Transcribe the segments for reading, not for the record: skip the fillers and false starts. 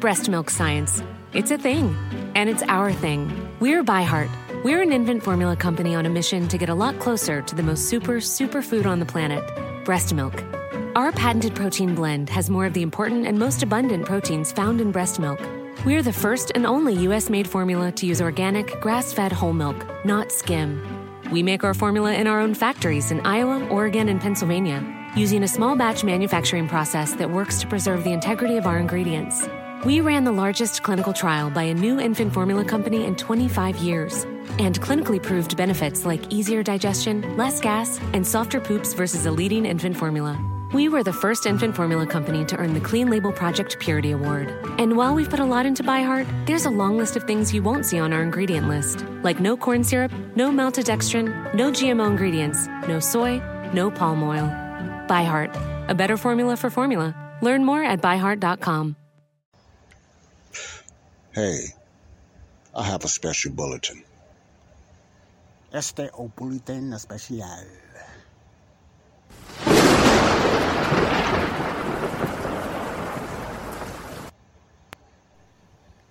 breast milk science. It's a thing, and it's our thing. We're Byheart. We're an infant formula company on a mission to get a lot closer to the most super food on the planet, breast milk. Our patented protein blend has more of the important and most abundant proteins found in breast milk. We're the first and only U.S.-made formula to use organic, grass-fed whole milk, not skim. We make our formula in our own factories in Iowa, Oregon, and Pennsylvania, using a small batch manufacturing process that works to preserve the integrity of our ingredients. We ran the largest clinical trial by a new infant formula company in 25 years and clinically proved benefits like easier digestion, less gas, and softer poops versus a leading infant formula. We were the first infant formula company to earn the Clean Label Project Purity Award. And while we've put a lot into Byheart, there's a long list of things you won't see on our ingredient list, like no corn syrup, no maltodextrin, no GMO ingredients, no soy, no palm oil. Byheart, a better formula for formula. Learn more at byheart.com. Hey, I have a special bulletin. Este o bulletin especial.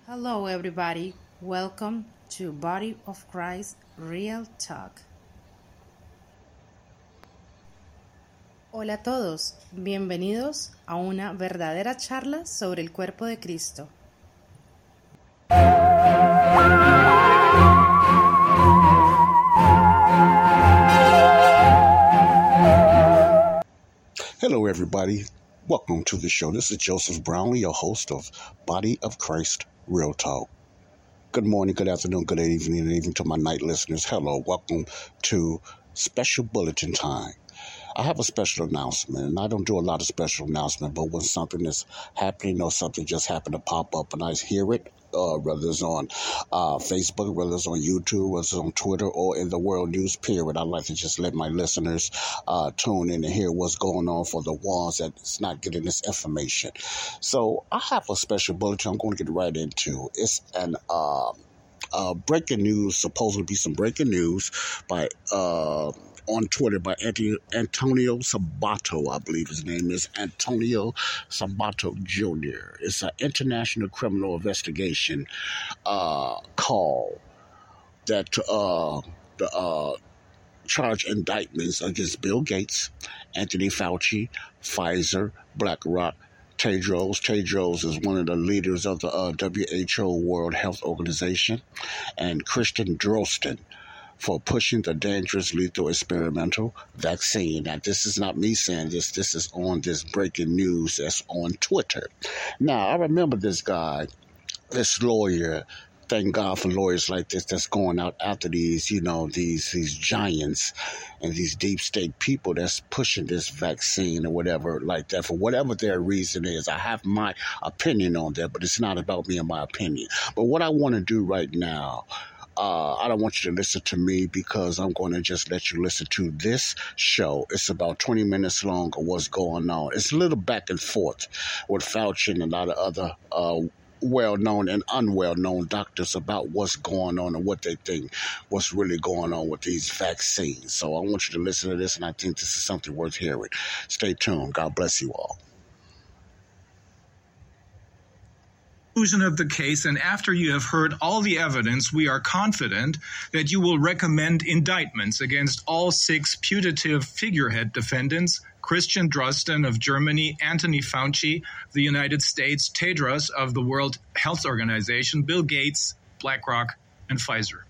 Hello, everybody. Welcome to Body of Christ Real Talk. Hola a todos. Bienvenidos a una verdadera charla sobre el cuerpo de Cristo. Hello, everybody. Welcome to the show. This is Joseph Brownlee, your host of Body of Christ Real Talk. Good morning, good afternoon, good evening, and even to my night listeners. Hello, welcome to Special Bulletin Time. I have a special announcement, and I don't do a lot of special announcements, but when something is happening or something just happened to pop up and I hear it, whether it's on Facebook, whether it's on YouTube, whether it's on Twitter, or in the world news period, I like to just let my listeners tune in and hear what's going on for the ones that's not getting this information. So I have a special bulletin I'm going to get right into. It's an breaking news, supposed to be some breaking news by on Twitter by Antonio Sabato, I believe his name is Antonio Sabato Jr. It's an international criminal investigation call that charge indictments against Bill Gates, Anthony Fauci, Pfizer, BlackRock, Tedros. Tedros is one of the leaders of the WHO World Health Organization, and Christian Drosten, for pushing the dangerous, lethal, experimental vaccine. Now, this is not me saying this. This is on this breaking news that's on Twitter. Now, I remember this guy, this lawyer. Thank God for lawyers like this that's going out after these, you know, these giants and these deep state people that's pushing this vaccine or whatever like that for whatever their reason is. I have my opinion on that, but it's not about me and my opinion. But what I want to do right now, I don't want you to listen to me because I'm going to just let you listen to this show. It's about 20 minutes long of what's going on. It's a little back and forth with Fauci and a lot of other well-known and unwell-known doctors about what's going on and what they think what's really going on with these vaccines. So I want you to listen to this, and I think this is something worth hearing. Stay tuned. God bless you all. Of the case, and after you have heard all the evidence, we are confident that you will recommend indictments against all six putative figurehead defendants: Christian Drosten of Germany, Anthony Fauci of the United States, Tedros of the World Health Organization, Bill Gates, BlackRock, and Pfizer.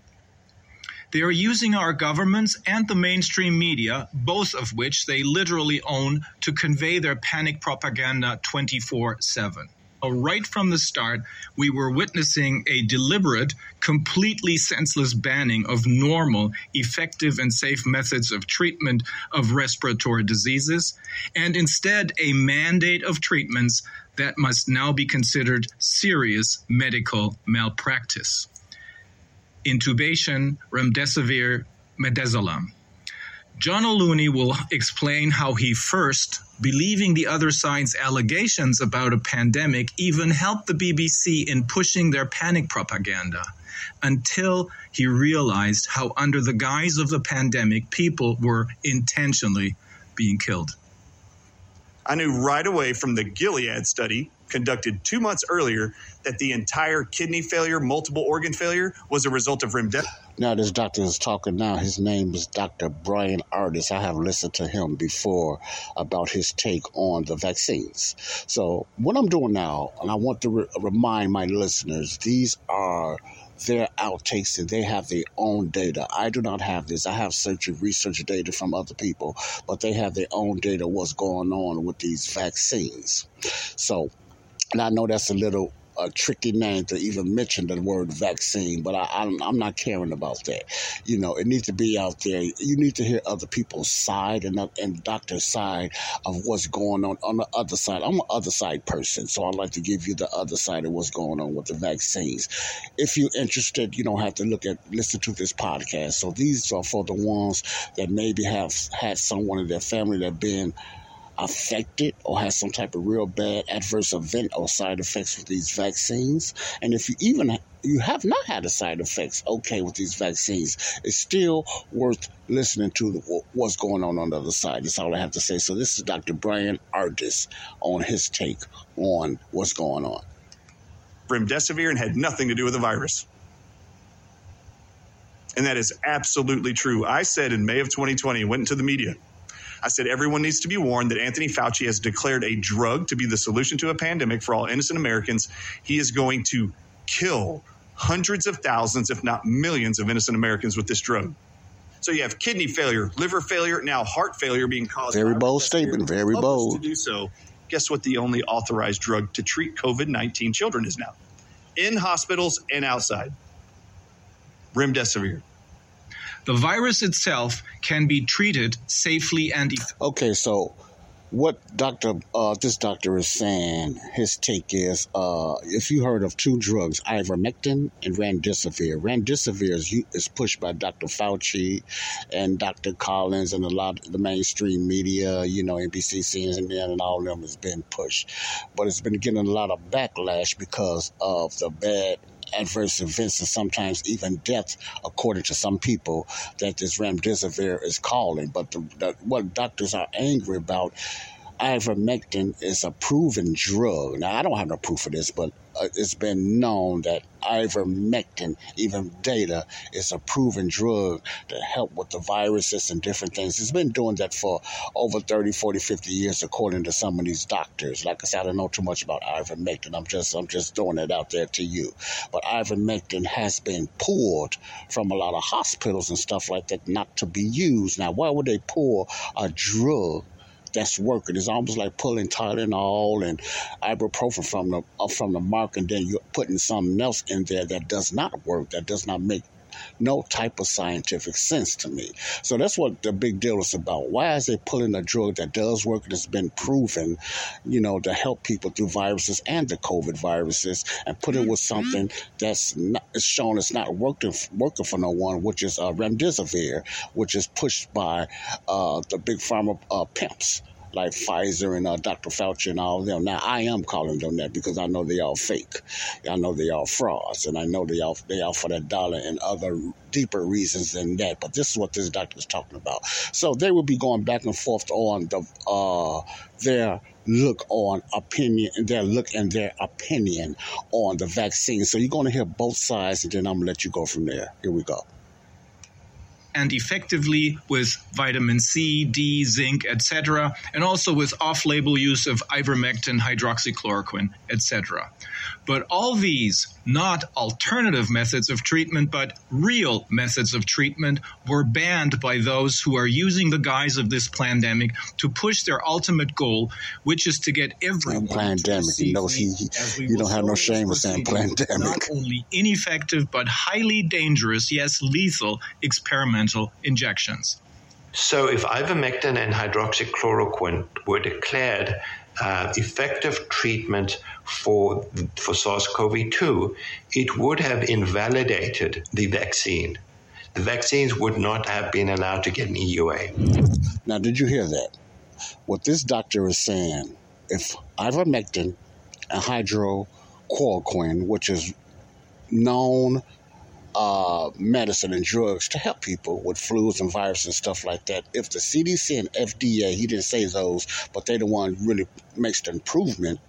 They are using our governments and the mainstream media, both of which they literally own, to convey their panic propaganda 24/7. Right from the start, we were witnessing a deliberate, completely senseless banning of normal, effective, and safe methods of treatment of respiratory diseases, and instead a mandate of treatments that must now be considered serious medical malpractice. Intubation, remdesivir, midazolam. John O'Looney will explain how he first, believing the other side's allegations about a pandemic, even helped the BBC in pushing their panic propaganda, until he realized how under the guise of the pandemic, people were intentionally being killed. I knew right away from the Gilead study conducted 2 months earlier that the entire kidney failure, multiple organ failure, was a result of remdesivir. Now this doctor is talking now. His name is Dr. Brian Artis. I have listened to him before about his take on the vaccines. So what I'm doing now, and I want to remind my listeners, these are their outtakes and they have their own data. I do not have this. I have search and research data from other people, but they have their own data, what's going on with these vaccines. So, and I know that's a little tricky name to even mention the word vaccine, but I'm not caring about that. You know, it needs to be out there. You need to hear other people's side and doctor's side of what's going on the other side. I'm an other side person, so I like to give you the other side of what's going on with the vaccines. If you're interested, you don't have to listen to this podcast. So these are for the ones that maybe have had someone in their family that been affected or has some type of real bad adverse event or side effects with these vaccines. And if you have not had a side effects, okay, with these vaccines, it's still worth listening to what's going on the other side. That's all I have to say. So this is Dr. Brian Artis on his take on what's going on. Remdesivir and had nothing to do with the virus. And that is absolutely true. I said in May of 2020, went into the media, I said, everyone needs to be warned that Anthony Fauci has declared a drug to be the solution to a pandemic for all innocent Americans. He is going to kill hundreds of thousands, if not millions, of innocent Americans with this drug. So you have kidney failure, liver failure, now heart failure being caused. Very bold statement. Very bold. To do so. Guess what? The only authorized drug to treat COVID-19 children is now in hospitals and outside. Remdesivir. The virus itself can be treated safely and effectively. Okay, so what this doctor is saying, his take is, if you heard of two drugs, ivermectin and remdesivir. Remdesivir is pushed by Dr. Fauci and Dr. Collins and a lot of the mainstream media, you know, NBC, CNN, and all of them has been pushed. But it's been getting a lot of backlash because of the bad adverse events and sometimes even death, according to some people, that this remdesivir is calling. But what doctors are angry about, ivermectin is a proven drug. Now, I don't have no proof of this, but it's been known that ivermectin, even data, is a proven drug to help with the viruses and different things. It's been doing that for over 30, 40, 50 years, according to some of these doctors. Like I said, I don't know too much about ivermectin. I'm just throwing it out there to you. But ivermectin has been pulled from a lot of hospitals and stuff like that not to be used. Now, why would they pull a drug that's working? It's almost like pulling Tylenol and ibuprofen from the market, and then you're putting something else in there that does not work, that does not make no type of scientific sense to me. So that's what the big deal is about. Why is they pulling a drug that does work and has been proven, you know, to help people through viruses and the COVID viruses, and put it with something that's not, it's shown it's not working for no one, which is remdesivir, which is pushed by the big pharma pimps like Pfizer and Dr. Fauci and all of them. Now, I am calling them that because I know they all fake. I know they all frauds, and I know they all for that dollar and other deeper reasons than that. But this is what this doctor is talking about. So they will be going back and forth on their look on opinion, their look and their opinion on the vaccine. So you're going to hear both sides, and then I'm going to let you go from there. Here we go. And effectively with vitamin C, D, zinc, etc., and also with off-label use of ivermectin, hydroxychloroquine, etc. But all these, not alternative methods of treatment, but real methods of treatment, were banned by those who are using the guise of this pandemic to push their ultimate goal, which is to get everyone pandemic. You know, you don't have no shame with saying pandemic. Not only ineffective, but highly dangerous, yes, lethal experiments. Injections. So if ivermectin and hydroxychloroquine were declared effective treatment for SARS-CoV-2, it would have invalidated the vaccine. The vaccines would not have been allowed to get an EUA. Now, did you hear that? What this doctor is saying, if ivermectin and hydroxychloroquine, which is known medicine and drugs to help people with flus and viruses and stuff like that. If the CDC and FDA, he didn't say those, but they're the one really makes the improvement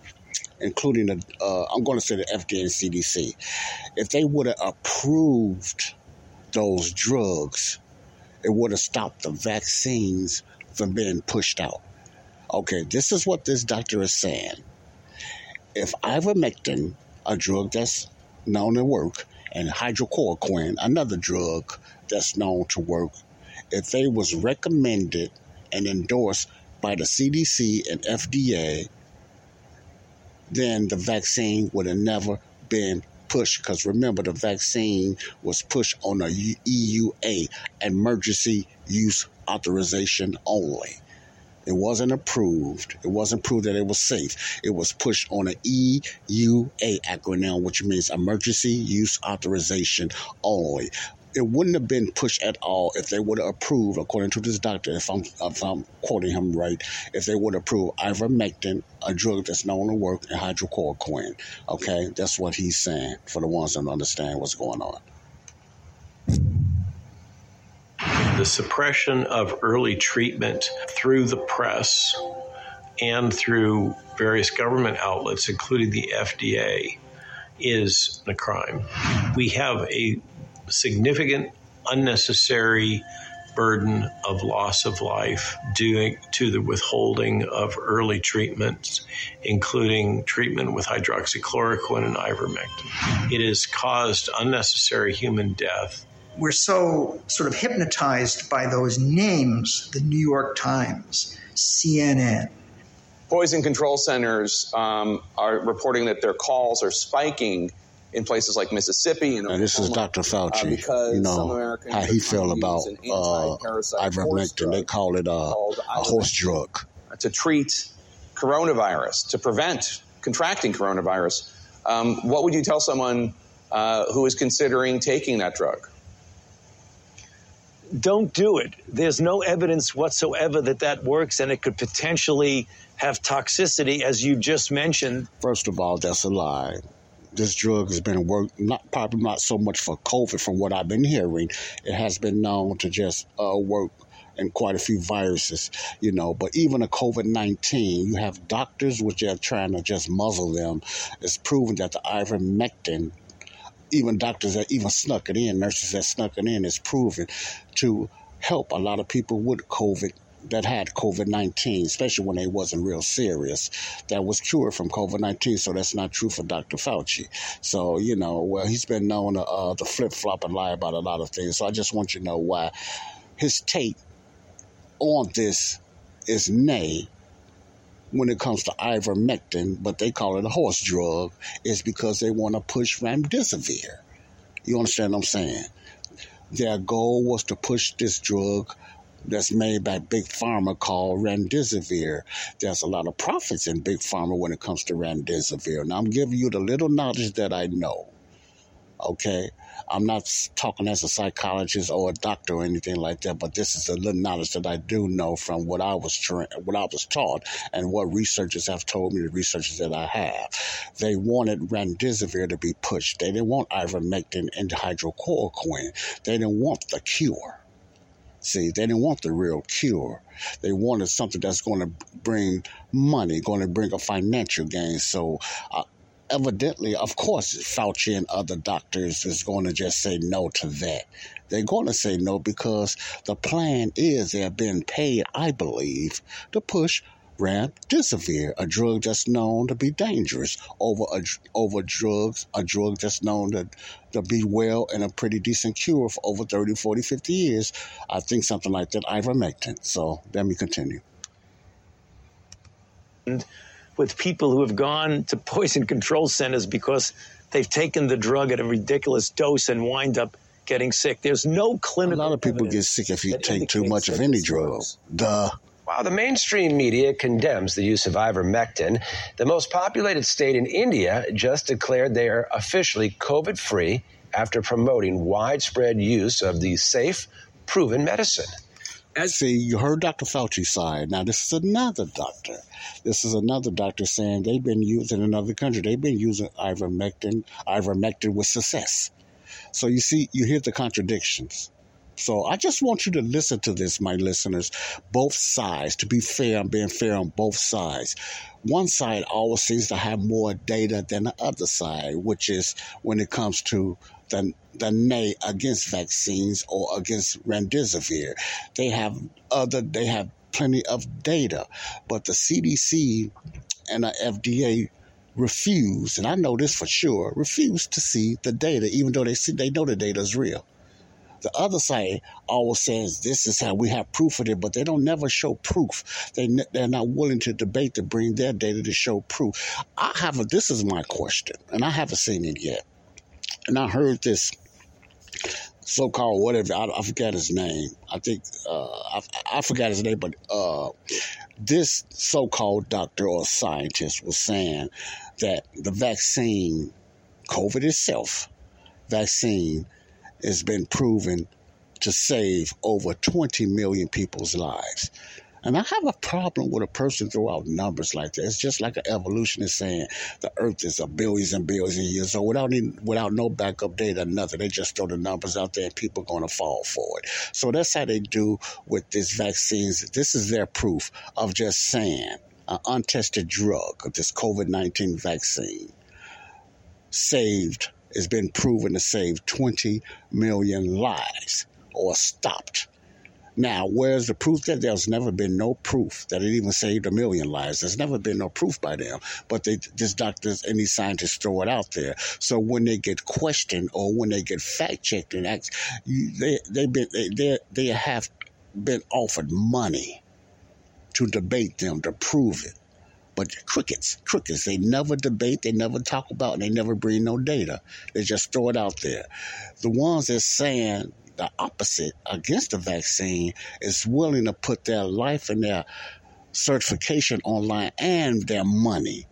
including the, I'm going to say the FDA and CDC, if they would have approved those drugs, it would have stopped the vaccines from being pushed out. Okay, this is what this doctor is saying. If ivermectin, a drug that's known to work, and hydroxychloroquine, another drug that's known to work, if they was recommended and endorsed by the CDC and FDA, then the vaccine would have never been pushed. Because remember, the vaccine was pushed on a EUA, emergency use authorization only. It wasn't approved. It wasn't proved that it was safe. It was pushed on an EUA acronym, which means emergency use authorization only. It wouldn't have been pushed at all if they would have approved, according to this doctor, if I'm quoting him right, if they would approve ivermectin, a drug that's known to work, and hydroxychloroquine. Okay, that's what he's saying, for the ones that don't understand what's going on. The suppression of early treatment through the press and through various government outlets, including the FDA, is a crime. We have a significant unnecessary burden of loss of life due to the withholding of early treatments, including treatment with hydroxychloroquine and ivermectin. It has caused unnecessary human death. We're so sort of hypnotized by those names, the New York Times, CNN. Poison control centers are reporting that their calls are spiking in places like Mississippi. And this is Dr. Fauci, you know, how he felt about ivermectin. They call it a horse drug. To treat coronavirus, to prevent contracting coronavirus. What would you tell someone who is considering taking that drug? Don't do it. There's no evidence whatsoever that that works, and it could potentially have toxicity, as you just mentioned. First of all, that's a lie. This drug has been worked, probably not so much for COVID, from what I've been hearing. It has been known to just work in quite a few viruses, you know. But even a COVID-19, you have doctors which are trying to just muzzle them. It's proven that the ivermectin, even doctors that even snuck it in, nurses that snuck it in, is proven to help a lot of people with COVID that had COVID-19, especially when they wasn't real serious, that was cured from COVID-19. So that's not true for Dr. Fauci. So, you know, well, he's been known to flip-flop and lie about a lot of things. So I just want you to know why his take on this is nay. When it comes to ivermectin, but they call it a horse drug, is because they want to push remdesivir. You understand what I'm saying? Their goal was to push this drug that's made by Big Pharma called remdesivir. There's a lot of profits in Big Pharma when it comes to remdesivir. Now, I'm giving you the little knowledge that I know, okay? I'm not talking as a psychologist or a doctor or anything like that, but this is the little knowledge that I do know from what I was taught and what researchers have told me, the researchers that I have. They wanted remdesivir to be pushed. They didn't want ivermectin and hydroxychloroquine. They didn't want the cure. See, they didn't want the real cure. They wanted something that's going to bring money, going to bring a financial gain. So evidently, of course, Fauci and other doctors is going to just say no to that. They're going to say no because the plan is they're being paid, I believe, to push remdesivir, a drug that's known to be dangerous, over a drug that's known to be well and a pretty decent cure for over 30, 40, 50 years. I think something like that, ivermectin. So let me continue. With people who have gone to poison control centers because they've taken the drug at a ridiculous dose and wind up getting sick. There's no clinical. A lot of people get sick if you take too much of any drug. Duh. While the mainstream media condemns the use of ivermectin, the most populated state in India just declared they are officially COVID-free after promoting widespread use of the safe, proven medicine. See, you heard Dr. Fauci's side. Now, this is another doctor. This is another doctor saying they've been using another country. They've been using ivermectin with success. So you see, you hear the contradictions. So I just want you to listen to this, my listeners, both sides, to be fair. I'm being fair on both sides. One side always seems to have more data than the other side, which is when it comes to the nay against vaccines or against remdesivir. They have plenty of data, but the CDC and the FDA refuse, and I know this for sure, refuse to see the data, even though they know the data is real. The other side always says this is how we have proof of it, but they don't never show proof. They're not willing to debate to bring their data to show proof. This is my question, and I haven't seen it yet. And I heard this so-called whatever, I forgot his name. I think, I forgot his name, but this so-called doctor or scientist was saying that the vaccine, COVID itself, vaccine, has been proven to save over 20 million people's lives. And I have a problem with a person throw out numbers like that. It's just like an evolutionist saying the Earth is billions and billions of years old without no backup data, nothing. They just throw the numbers out there and people are going to fall for it. So that's how they do with these vaccines. This is their proof of just saying an untested drug of this COVID-19 vaccine saved. It's been proven to save 20 million lives or stopped. Now, where's the proof that there's never been no proof that it even saved a million lives? There's never been no proof by them. But these doctors and these scientists throw it out there. So when they get questioned or when they get fact-checked and asked, they have been offered money to debate them to prove it. But crickets, they never debate, they never talk about, and they never bring no data. They just throw it out there. The ones that's saying the opposite against the vaccine is willing to put their life and their certification online and their money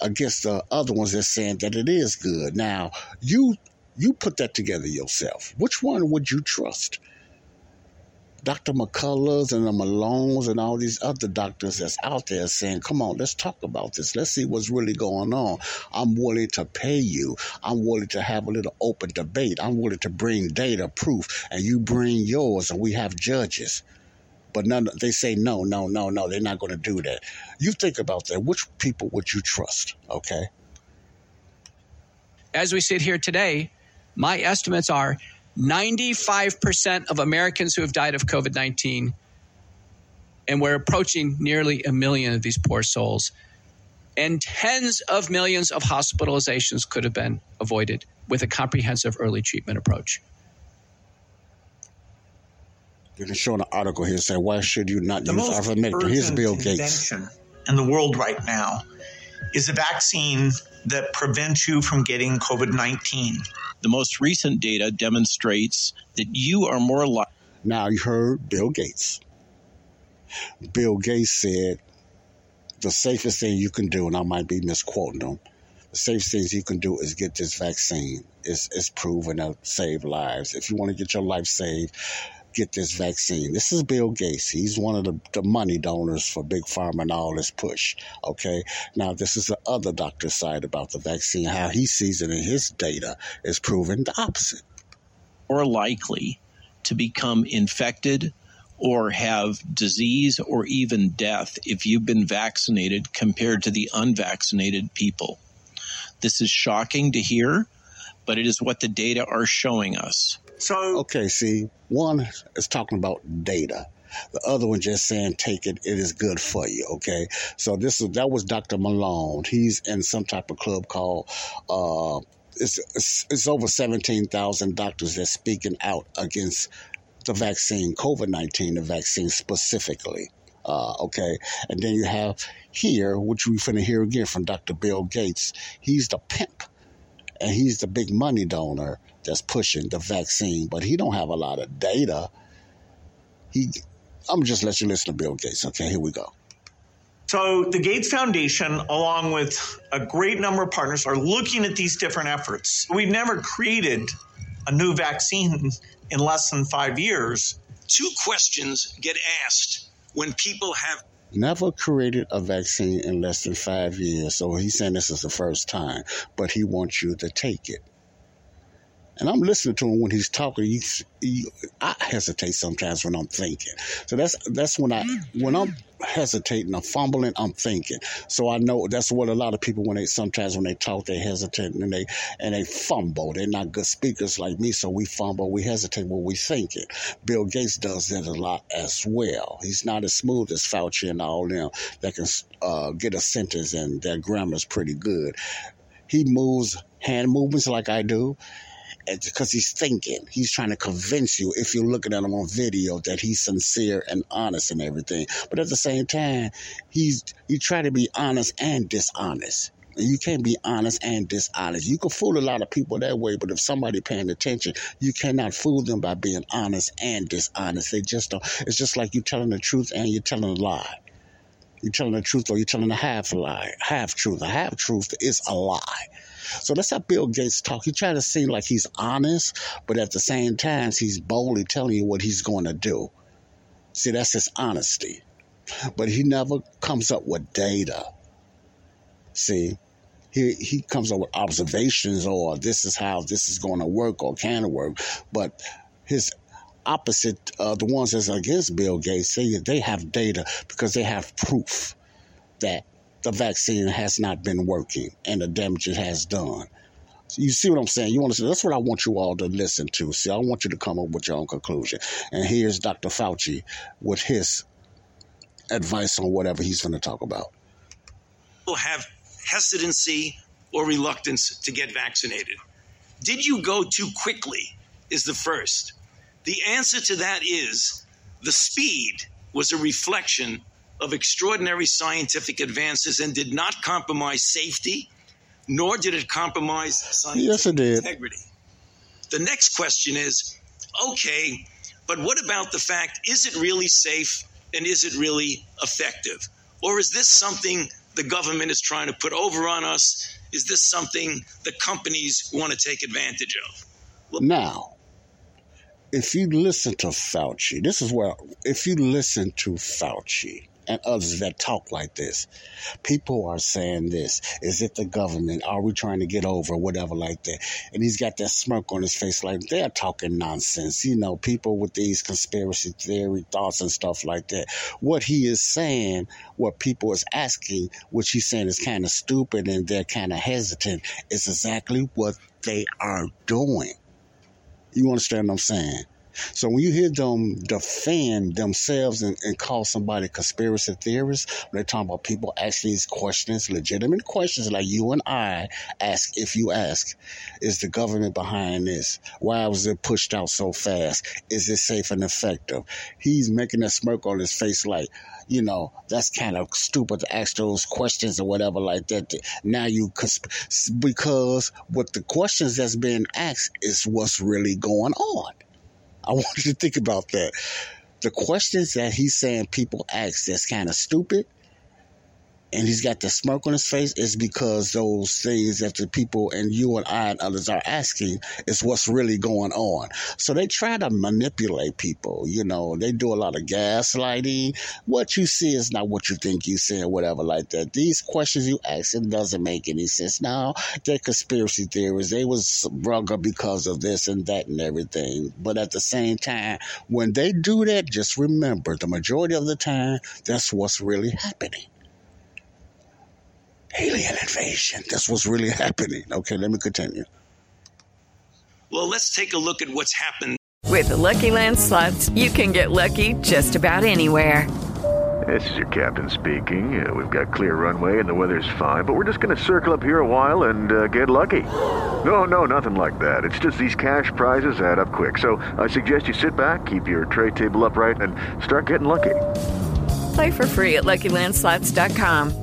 against the other ones that's saying that it is good. Now, you put that together yourself. Which one would you trust? Dr. McCullough's and the Malones and all these other doctors that's out there saying, come on, let's talk about this. Let's see what's really going on. I'm willing to pay you. I'm willing to have a little open debate. I'm willing to bring data proof, and you bring yours, and we have judges. But none, they say, no, they're not going to do that. You think about that. Which people would you trust, okay? As we sit here today, my estimates are 95% of Americans who have died of COVID-19, and we're approaching nearly a million of these poor souls, and tens of millions of hospitalizations could have been avoided with a comprehensive early treatment approach. You can show an article here saying, why should you not use ivermectin? Here's Bill Gates. The most urgent invention in the world right now is a vaccine that prevents you from getting COVID-19. The most recent data demonstrates that you are more likely. Now you heard Bill Gates. Bill Gates said the safest thing you can do, and I might be misquoting him, the safest things you can do is get this vaccine. It's proven to save lives. If you want to get your life saved, get this vaccine. This is Bill Gates. He's one of the money donors for Big Pharma and all this push, okay? Now, this is the other doctor's side about the vaccine, how he sees it in his data is proving the opposite. Or likely to become infected or have disease or even death if you've been vaccinated compared to the unvaccinated people. This is shocking to hear, but it is what the data are showing us. Okay, see, one is talking about data. The other one just saying take it, it is good for you, okay? So that was Dr. Malone. He's in some type of club called, it's over 17,000 doctors that's speaking out against the vaccine, COVID-19, the vaccine specifically. Okay, and then you have here, which we're going to hear again from Dr. Bill Gates. He's the pimp, and he's the big money donor that's pushing the vaccine, but he don't have a lot of data. I'm just let you listen to Bill Gates. Okay, here we go. So the Gates Foundation, along with a great number of partners, are looking at these different efforts. We've never created a new vaccine in less than 5 years. Two questions get asked when people have never created a vaccine in less than 5 years. So he's saying this is the first time, but he wants you to take it. And I'm listening to him when he's talking. I hesitate sometimes when I'm thinking. So that's when I'm hesitating, I'm fumbling, I'm thinking. So I know that's what a lot of people when they talk, they hesitate and they fumble. They're not good speakers like me, so we fumble, we hesitate when we thinking. Bill Gates does that a lot as well. He's not as smooth as Fauci and all them that can get a sentence and their grammar's pretty good. He moves hand movements like I do. Because he's thinking. He's trying to convince you, if you're looking at him on video, that he's sincere and honest and everything. But at the same time, he try to be honest and dishonest. And you can't be honest and dishonest. You can fool a lot of people that way, but if somebody paying attention, you cannot fool them by being honest and dishonest. They just don't. It's just like you're telling the truth and you're telling a lie. You're telling the truth or you're telling a half truth. A half truth is a lie. So that's how Bill Gates talks. He tries to seem like he's honest, but at the same time, he's boldly telling you what he's going to do. See, that's his honesty. But he never comes up with data. See, he comes up with observations or this is how this is going to work or can work. But his opposite, the ones that's against Bill Gates, they have data because they have proof that the vaccine has not been working and the damage it has done. So you see what I'm saying? You understand? That's what I want you all to listen to. See, I want you to come up with your own conclusion. And here's Dr. Fauci with his advice on whatever he's going to talk about. People have hesitancy or reluctance to get vaccinated. Did you go too quickly is the first. The answer to that is the speed was a reflection of extraordinary scientific advances and did not compromise safety, nor did it compromise scientific integrity. The next question is, okay, but what about the fact, is it really safe and is it really effective? Or is this something the government is trying to put over on us? Is this something the companies want to take advantage of? Well, now, if you listen to Fauci, and others that talk like this, people are saying this. Is it the government? Are we trying to get over whatever like that? And he's got that smirk on his face like they're talking nonsense. You know, people with these conspiracy theory thoughts and stuff like that. What he is saying, what people is asking, which he's saying is kind of stupid and they're kind of hesitant, is exactly what they are doing. You understand what I'm saying? So when you hear them defend themselves and call somebody conspiracy theorists, they're talking about people ask these questions, legitimate questions like you and I ask if you ask, is the government behind this? Why was it pushed out so fast? Is it safe and effective? He's making a smirk on his face like, you know, that's kind of stupid to ask those questions or whatever like that. Now because what the questions that's being asked is what's really going on. I want you to think about that. The questions that he's saying people ask that's kind of stupid, and he's got the smirk on his face, is because those things that the people and you and I and others are asking is what's really going on. So they try to manipulate people. You know, they do a lot of gaslighting. What you see is not what you think you see or whatever like that. These questions you ask, it doesn't make any sense. Now, they're conspiracy theories. They was rugged because of this and that and everything. But at the same time, when they do that, just remember, the majority of the time, that's what's really happening. Alien invasion. That's what's really happening. Okay, let me continue. Well, let's take a look at what's happened. With the Lucky Land Slots, you can get lucky just about anywhere. This is your captain speaking. We've got clear runway and the weather's fine, but we're just going to circle up here a while and get lucky. No, nothing like that. It's just these cash prizes add up quick. So I suggest you sit back, keep your tray table upright, and start getting lucky. Play for free at LuckyLandSlots.com.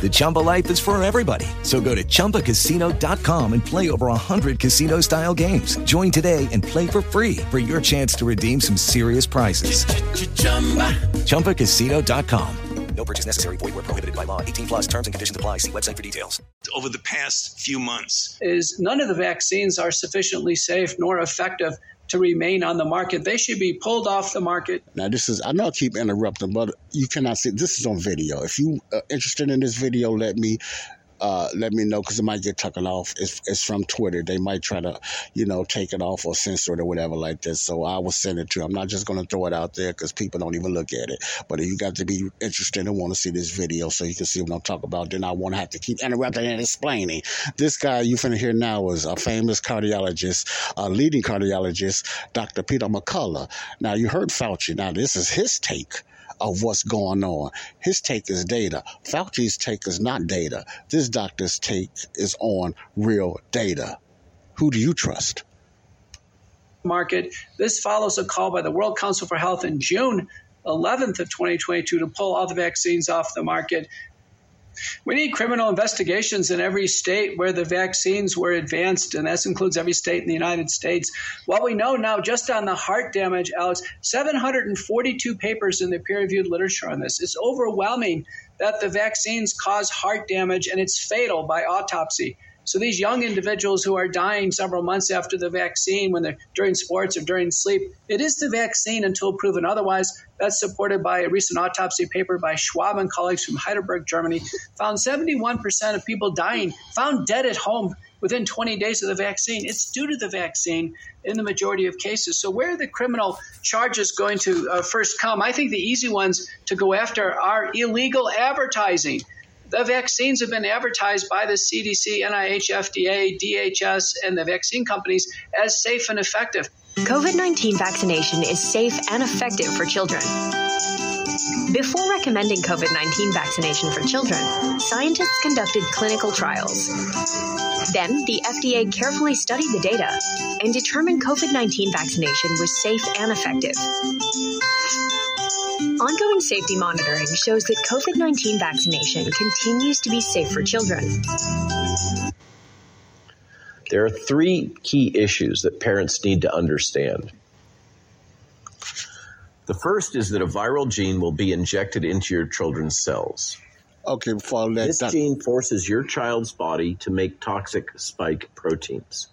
The Chumba life is for everybody. So go to ChumbaCasino.com and play over 100 casino-style games. Join today and play for free for your chance to redeem some serious prizes. ChumbaCasino.com. No purchase necessary. Void where prohibited by law. 18 plus terms and conditions apply. See website for details. Over the past few months. Is none of the vaccines are sufficiently safe nor effective to remain on the market. They should be pulled off the market. Now, this is, I know I keep interrupting, but you cannot see, this is on video. If you are interested in this video, let me know, because it might get tuckled off. It's from Twitter. They might try to, take it off or censor it or whatever like this. So I will send it to you. I'm not just going to throw it out there because people don't even look at it. But if you got to be interested and want to see this video so you can see what I'm talking about, then I won't have to keep interrupting and explaining. This guy you finna hear now is a famous cardiologist, a leading cardiologist, Dr. Peter McCullough. Now, you heard Fauci. Now, this is his take of what's going on. His take is data. Fauci's take is not data. This doctor's take is on real data. Who do you trust? Market. This follows a call by the World Council for Health in June 11th of 2022 to pull all the vaccines off the market. We need criminal investigations in every state where the vaccines were advanced, and that includes every state in the United States. What we know now, just on the heart damage, Alex, 742 papers in the peer-reviewed literature on this. It's overwhelming that the vaccines cause heart damage, and it's fatal by autopsy. So these young individuals who are dying several months after the vaccine, when they're during sports or during sleep, it is the vaccine until proven otherwise. That's supported by a recent autopsy paper by Schwab and colleagues from Heidelberg, Germany, found 71% of people dying found dead at home within 20 days of the vaccine. It's due to the vaccine in the majority of cases. So where are the criminal charges going to first come? I think the easy ones to go after are illegal advertising. The vaccines have been advertised by the CDC, NIH, FDA, DHS, and the vaccine companies as safe and effective. COVID-19 vaccination is safe and effective for children. Before recommending COVID-19 vaccination for children, scientists conducted clinical trials. Then the FDA carefully studied the data and determined COVID-19 vaccination was safe and effective. Ongoing safety monitoring shows that COVID-19 vaccination continues to be safe for children. There are three key issues that parents need to understand. The first is that a viral gene will be injected into your children's cells. Okay, before that, this gene forces your child's body to make toxic spike proteins.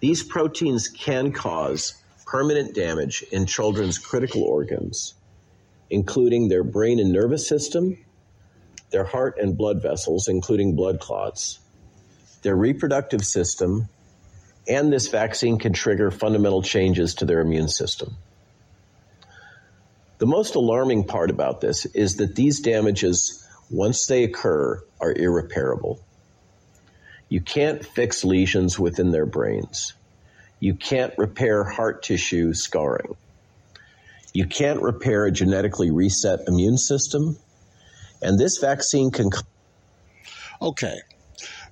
These proteins can cause permanent damage in children's critical organs, including their brain and nervous system, their heart and blood vessels, including blood clots, their reproductive system, and this vaccine can trigger fundamental changes to their immune system. The most alarming part about this is that these damages, once they occur, are irreparable. You can't fix lesions within their brains. You can't repair heart tissue scarring. You can't repair a genetically reset immune system. And this vaccine can... Okay.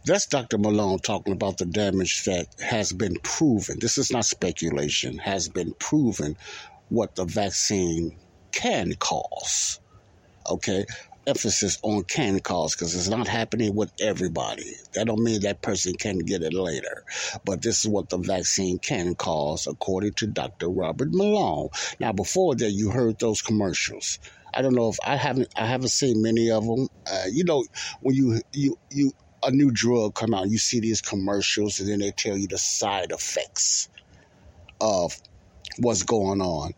That's Dr. Malone talking about the damage that has been proven. This is not speculation. Has been proven what the vaccine can cause. Okay? Emphasis on can cause, because it's not happening with everybody. That don't mean that person can get it later. But this is what the vaccine can cause, according to Dr. Robert Malone. Now, before that, you heard those commercials. I don't know if I haven't seen many of them. When you a new drug come out, you see these commercials, and then they tell you the side effects of what's going on.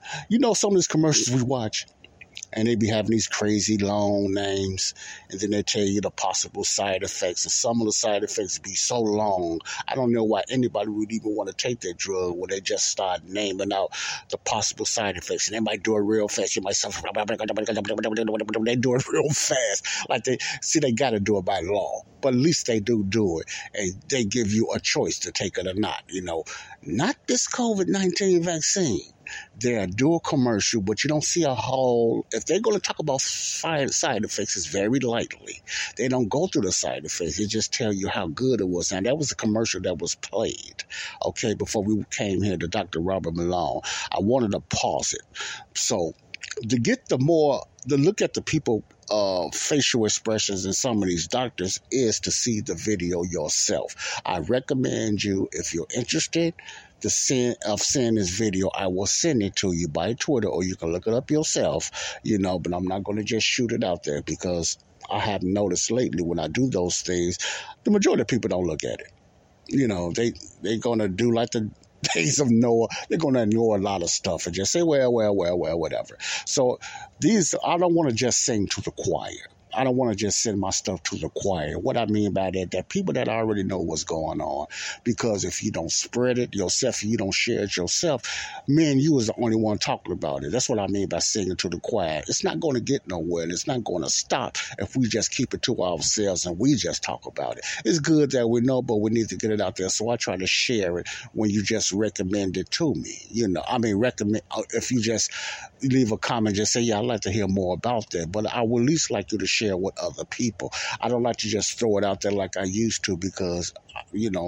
Some of these commercials we watch, and they be having these crazy long names, and then they tell you the possible side effects. And some of the side effects be so long, I don't know why anybody would even want to take that drug when they just start naming out the possible side effects. And they might do it real fast. You might suffer. They do it real fast. Like they got to do it by law. But at least they do it. And they give you a choice to take it or not. Not this COVID-19 vaccine. They're a dual commercial, but you don't see a whole... If they're going to talk about side effects, it's very lightly. They don't go through the side effects. They just tell you how good it was. And that was a commercial that was played, okay, before we came here to Dr. Robert Malone. I wanted to pause it. So to get to look at the people... facial expressions in some of these doctors is to see the video yourself. I recommend you, if you're interested, of seeing this video, I will send it to you by Twitter, or you can look it up yourself, but I'm not going to just shoot it out there, because I have noticed lately when I do those things, the majority of people don't look at it. They're going to do like the days of Noah. They're going to ignore a lot of stuff and just say, well, whatever. So I don't want to just sing to the choir. I don't want to just send my stuff to the choir. What I mean by that people that already know what's going on, because if you don't spread it yourself, you don't share it yourself, me and you is the only one talking about it. That's what I mean by singing to the choir. It's not going to get nowhere, and it's not going to stop if we just keep it to ourselves and we just talk about it. It's good that we know, but we need to get it out there. So I try to share it when you just recommend it to me. Recommend if you just leave a comment, just say, yeah, I'd like to hear more about that, but I would at least like you to share with other people. I don't like to just throw it out there like I used to, because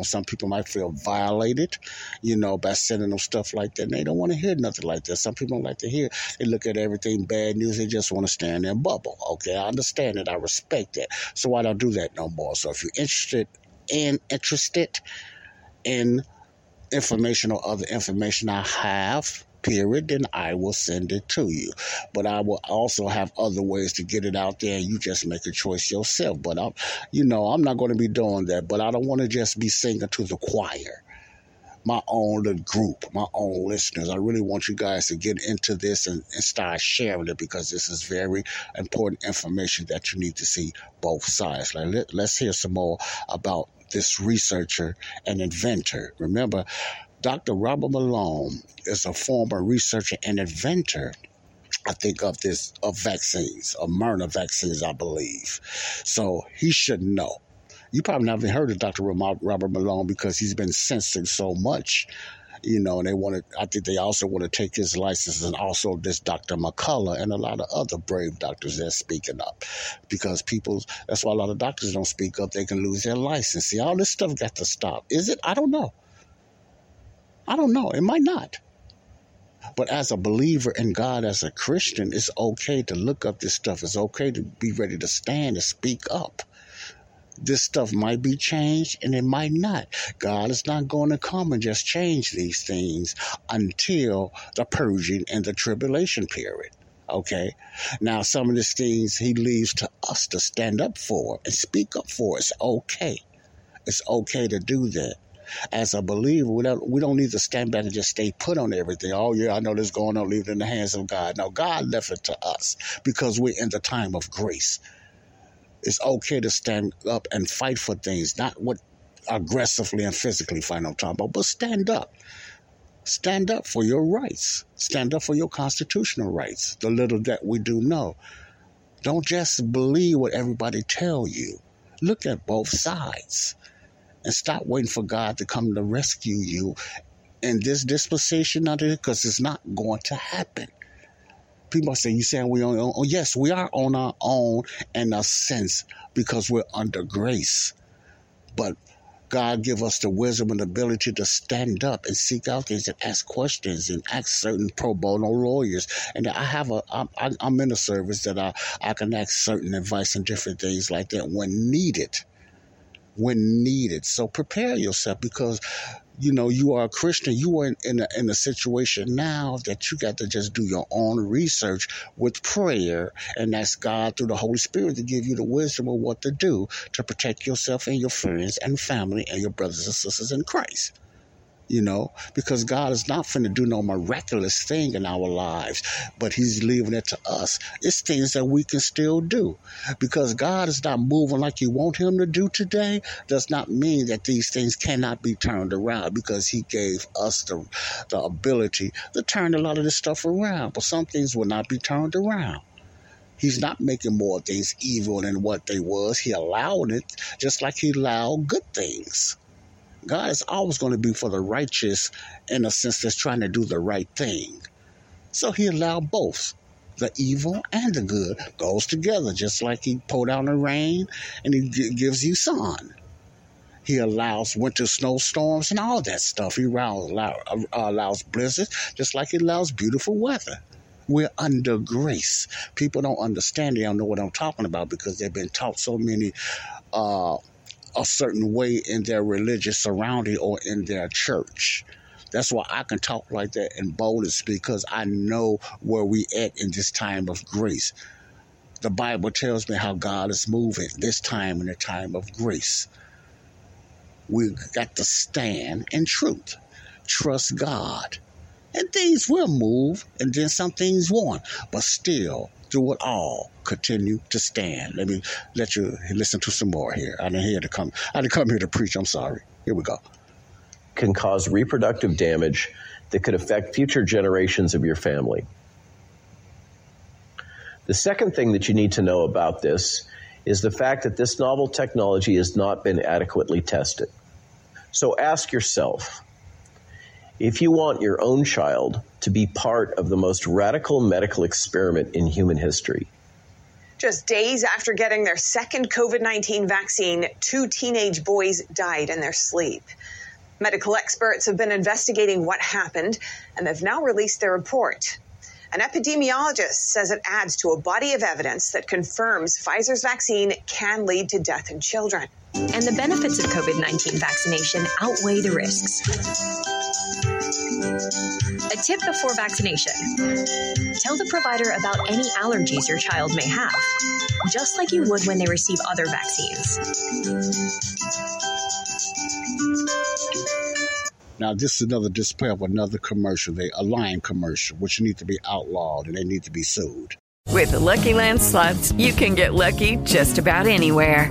some people might feel violated, by sending them stuff like that, and they don't want to hear nothing like that. Some people don't like to hear. They look at everything bad news. They just want to stay in their bubble. Okay, I understand it. I respect that. So I don't do that no more. So if you're interested in information or other information I have, period, then I will send it to you. But I will also have other ways to get it out there, and you just make a choice yourself. But I'm not going to be doing that, but I don't want to just be singing to the choir. My own little group, my own listeners. I really want you guys to get into this and start sharing it, because this is very important information that you need to see both sides. Like, let's hear some more about this researcher and inventor. Remember, Dr. Robert Malone is a former researcher and inventor, I think, of vaccines, of mRNA vaccines, I believe. So he should know. You probably never heard of Dr. Robert Malone because he's been censored so much. And I think they also want to take his license, and also this Dr. McCullough and a lot of other brave doctors that's speaking up, because that's why a lot of doctors don't speak up. They can lose their license. See, all this stuff got to stop. Is it? I don't know. It might not. But as a believer in God, as a Christian, it's okay to look up this stuff. It's okay to be ready to stand and speak up. This stuff might be changed, and it might not. God is not going to come and just change these things until the purging and the tribulation period. Okay, now some of these things he leaves to us to stand up for and speak up for. It's okay. It's okay to do that. As a believer, we don't need to stand back and just stay put on everything. Oh, yeah, I know this going on. Leave it in the hands of God. No, God left it to us because we're in the time of grace. It's okay to stand up and fight for things, not what aggressively and physically fight on top of, but stand up. Stand up for your rights. Stand up for your constitutional rights, the little that we do know. Don't just believe what everybody tell you. Look at both sides. And stop waiting for God to come to rescue you in this dispensation out here, because it's not going to happen. People say, you saying we're on our own? Yes, we are on our own in a sense because we're under grace. But God give us the wisdom and ability to stand up and seek out things and ask questions and ask certain pro bono lawyers. And I'm in a service that I can ask certain advice and different things like that when needed. So prepare yourself, because you are a Christian. You are in a situation now that you got to just do your own research with prayer and ask God through the Holy Spirit to give you the wisdom of what to do to protect yourself and your friends and family and your brothers and sisters in Christ. Because God is not finna do no miraculous thing in our lives, but he's leaving it to us. It's things that we can still do, because God is not moving like you want him to do today. Does not mean that these things cannot be turned around, because he gave us the ability to turn a lot of this stuff around, but some things will not be turned around. He's not making more things evil than what they was. He allowed it just like he allowed good things. God is always going to be for the righteous, in a sense that's trying to do the right thing. So he allowed both. The evil and the good goes together, just like he poured down the rain and he gives you sun. He allows winter snowstorms and all that stuff. He allows blizzards, just like he allows beautiful weather. We're under grace. People don't understand. They don't know what I'm talking about, because they've been taught so many a certain way in their religious surrounding or in their church. That's why I can talk like that and bold is because I know where we at in this time of grace. The Bible tells me how God is moving this time in the time of grace. We've got to stand in truth. Trust God. And things will move, and then some things won't. But still, through it all, continue to stand. Let me let you listen to some more here. I didn't come here to preach. I'm sorry. Here we go. Can cause reproductive damage that could affect future generations of your family. The second thing that you need to know about this is the fact that this novel technology has not been adequately tested. So ask yourself, if you want your own child to be part of the most radical medical experiment in human history. Just days after getting their second COVID-19 vaccine, 2 teenage boys died in their sleep. Medical experts have been investigating what happened, and they've now released their report. An epidemiologist says it adds to a body of evidence that confirms Pfizer's vaccine can lead to death in children. And the benefits of COVID-19 vaccination outweigh the risks. A tip before vaccination. Tell the provider about any allergies your child may have, just like you would when they receive other vaccines. Now, this is another display of another commercial, a lying commercial, which need to be outlawed and they need to be sued. With Lucky Land Slots, you can get lucky just about anywhere.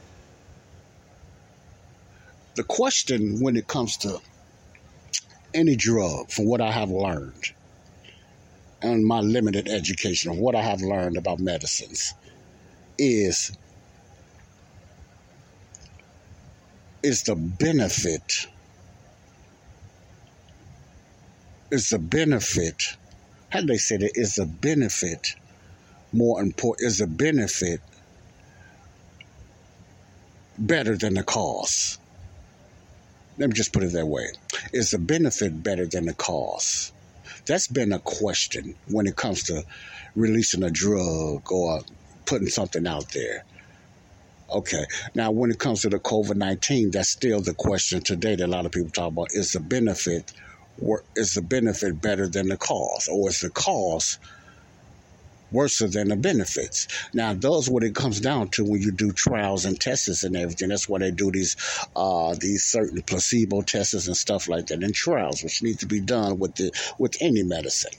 The question when it comes to any drug, from what I have learned and my limited education of what I have learned about medicines, is the benefit better than the cost? Let me just put it that way. Is the benefit better than the cost? That's been a question when it comes to releasing a drug or putting something out there. Okay. Now, when it comes to the COVID-19, that's still the question today that a lot of people talk about. Is the benefit better than the cost? Or is the cost worse than the benefits? Now, those what it comes down to when you do trials and tests and everything. That's why they do these certain placebo tests and stuff like that, and trials, which need to be done with any medicine.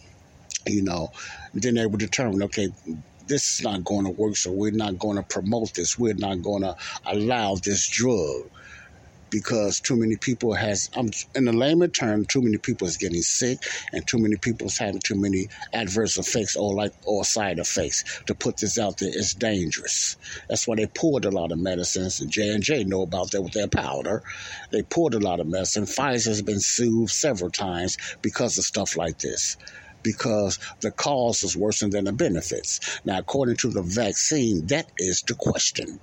You know, then they would determine, okay, this is not going to work, so we're not going to promote this. We're not going to allow this drug because too many people in the layman term, too many people is getting sick and too many people is having too many adverse effects or side effects. To put this out there, it's dangerous. That's why they poured a lot of medicines, and J&J know about that with their powder. They poured a lot of medicine. Pfizer's been sued several times because of stuff like this, because the cost is worse than the benefits. Now, according to the vaccine, that is the question.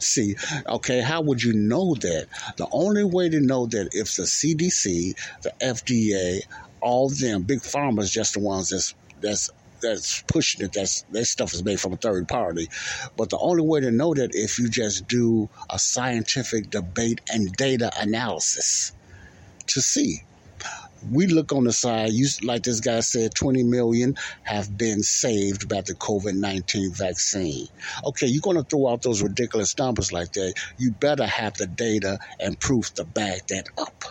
See, okay, how would you know that? The only way to know that if the CDC, the FDA, all them, big pharma is just the ones that's pushing it. That stuff is made from a third party. But the only way to know that if you just do a scientific debate and data analysis to see. We look on the side, like this guy said, 20 million have been saved by the COVID-19 vaccine. Okay, you're going to throw out those ridiculous numbers like that. You better have the data and proof to back that up.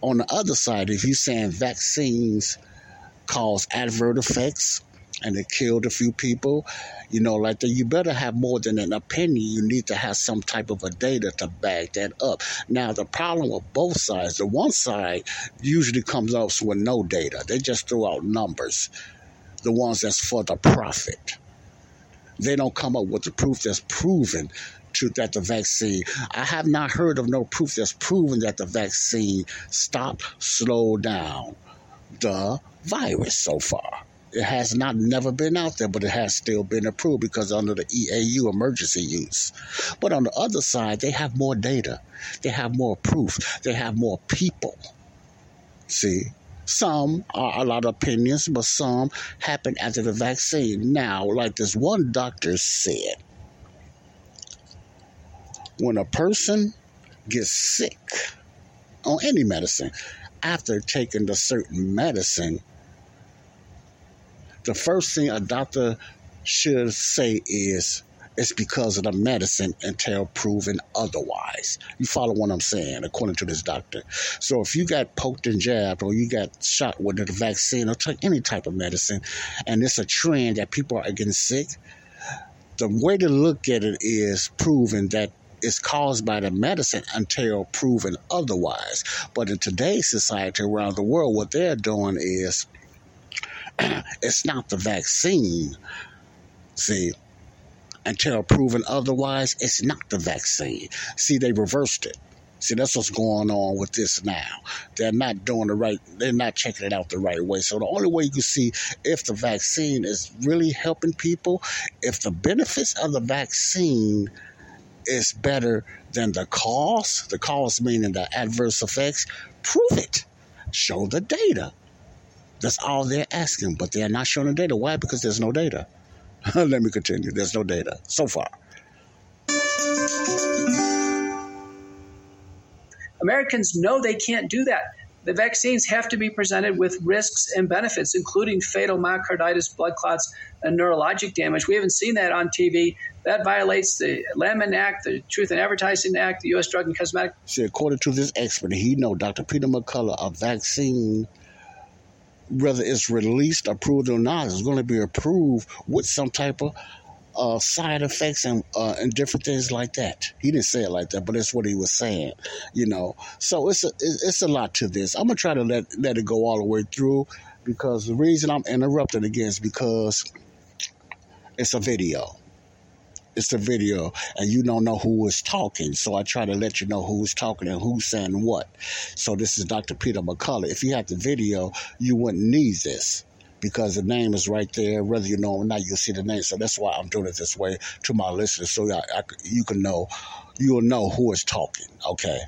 On the other side, if you're saying vaccines cause adverse effects and it killed a few people, you know, like that, you better have more than an opinion. You need to have some type of a data to back that up. Now, the problem with both sides, the one side usually comes up with no data. They just throw out numbers, the ones that's for the profit. They don't come up with the proof that's proven that the vaccine. I have not heard of no proof that's proven that the vaccine stopped, slowed down the virus so far. It has not never been out there, but it has still been approved because under the EAU, emergency use. But on the other side, they have more data. They have more proof. They have more people. See? Some are a lot of opinions, but some happen after the vaccine. Now, like this one doctor said, when a person gets sick on any medicine, after taking the certain medicine, the first thing a doctor should say is, it's because of the medicine until proven otherwise. You follow what I'm saying, according to this doctor. So if you got poked and jabbed or you got shot with a vaccine or took any type of medicine, and it's a trend that people are getting sick, the way to look at it is proving that it's caused by the medicine until proven otherwise. But in today's society around the world, what they're doing is it's not the vaccine. See, until proven otherwise, it's not the vaccine. See, they reversed it. See, that's what's going on with this now. They're not doing the right, they're not checking it out the right way. So the only way you can see if the vaccine is really helping people, if the benefits of the vaccine is better than the cause meaning the adverse effects, prove it. Show the data. That's all they're asking, but they're not showing the data. Why? Because there's no data. Let me continue. There's no data so far. Americans know they can't do that. The vaccines have to be presented with risks and benefits, including fatal myocarditis, blood clots, and neurologic damage. We haven't seen that on TV. That violates the Lanham Act, the Truth in Advertising Act, the U.S. Drug and Cosmetic. See, according to this expert, he know Dr. Peter McCullough, a vaccine, whether it's released, approved or not, is going to be approved with some type of side effects and different things like that. He didn't say it like that, but that's what he was saying, you know. So it's a lot to this. I'm going to try to let it go all the way through, because the reason I'm interrupting again is because it's a video. It's a video, and you don't know who is talking, so I try to let you know who's talking and who's saying what. So this is Dr. Peter McCullough. If you had the video, you wouldn't need this, because the name is right there. Whether you know or not, you'll see the name. So that's why I'm doing it this way to my listeners, so you can know, you'll know who is talking, okay?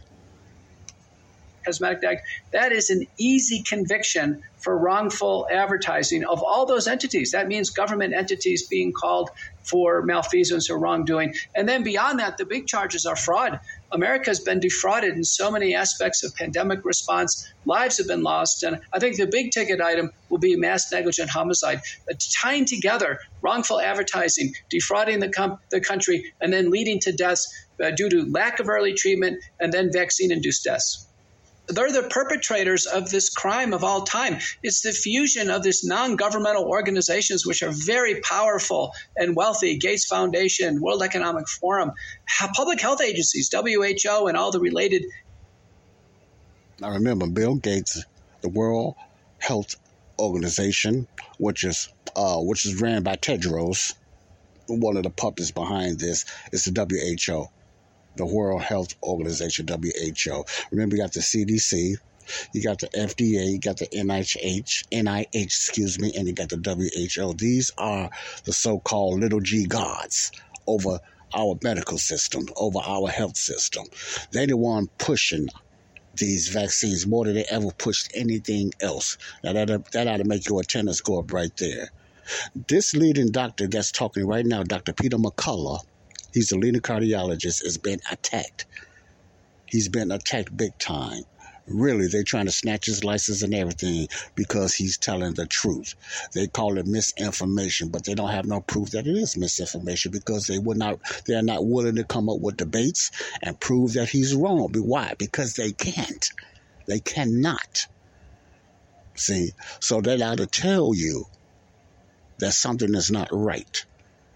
Cosmetic Act, that is an easy conviction for wrongful advertising of all those entities. That means government entities being called for malfeasance or wrongdoing. And then beyond that, the big charges are fraud. America has been defrauded in so many aspects of pandemic response. Lives have been lost. And I think the big ticket item will be mass negligent homicide. Tying together wrongful advertising, defrauding the country, and then leading to deaths due to lack of early treatment and then vaccine-induced deaths. They're the perpetrators of this crime of all time. It's the fusion of these non-governmental organizations, which are very powerful and wealthy, Gates Foundation, World Economic Forum, public health agencies, WHO, and all the related. Now remember, Bill Gates, the World Health Organization, which is ran by Tedros, one of the puppets behind this, is the WHO. The World Health Organization, WHO. Remember, you got the CDC, you got the FDA, you got the NIH, and you got the WHO. These are the so-called little G gods over our medical system, over our health system. They're the one pushing these vaccines more than they ever pushed anything else. Now, that ought to make your attendance go up right there. This leading doctor that's talking right now, Dr. Peter McCullough, he's a leading cardiologist, has been attacked. He's been attacked big time. Really, they're trying to snatch his license and everything because he's telling the truth. They call it misinformation, but they don't have no proof that it is misinformation, because they are not willing to come up with debates and prove that he's wrong. Why? Because they can't. They cannot. See? So they ought to tell you that something is not right.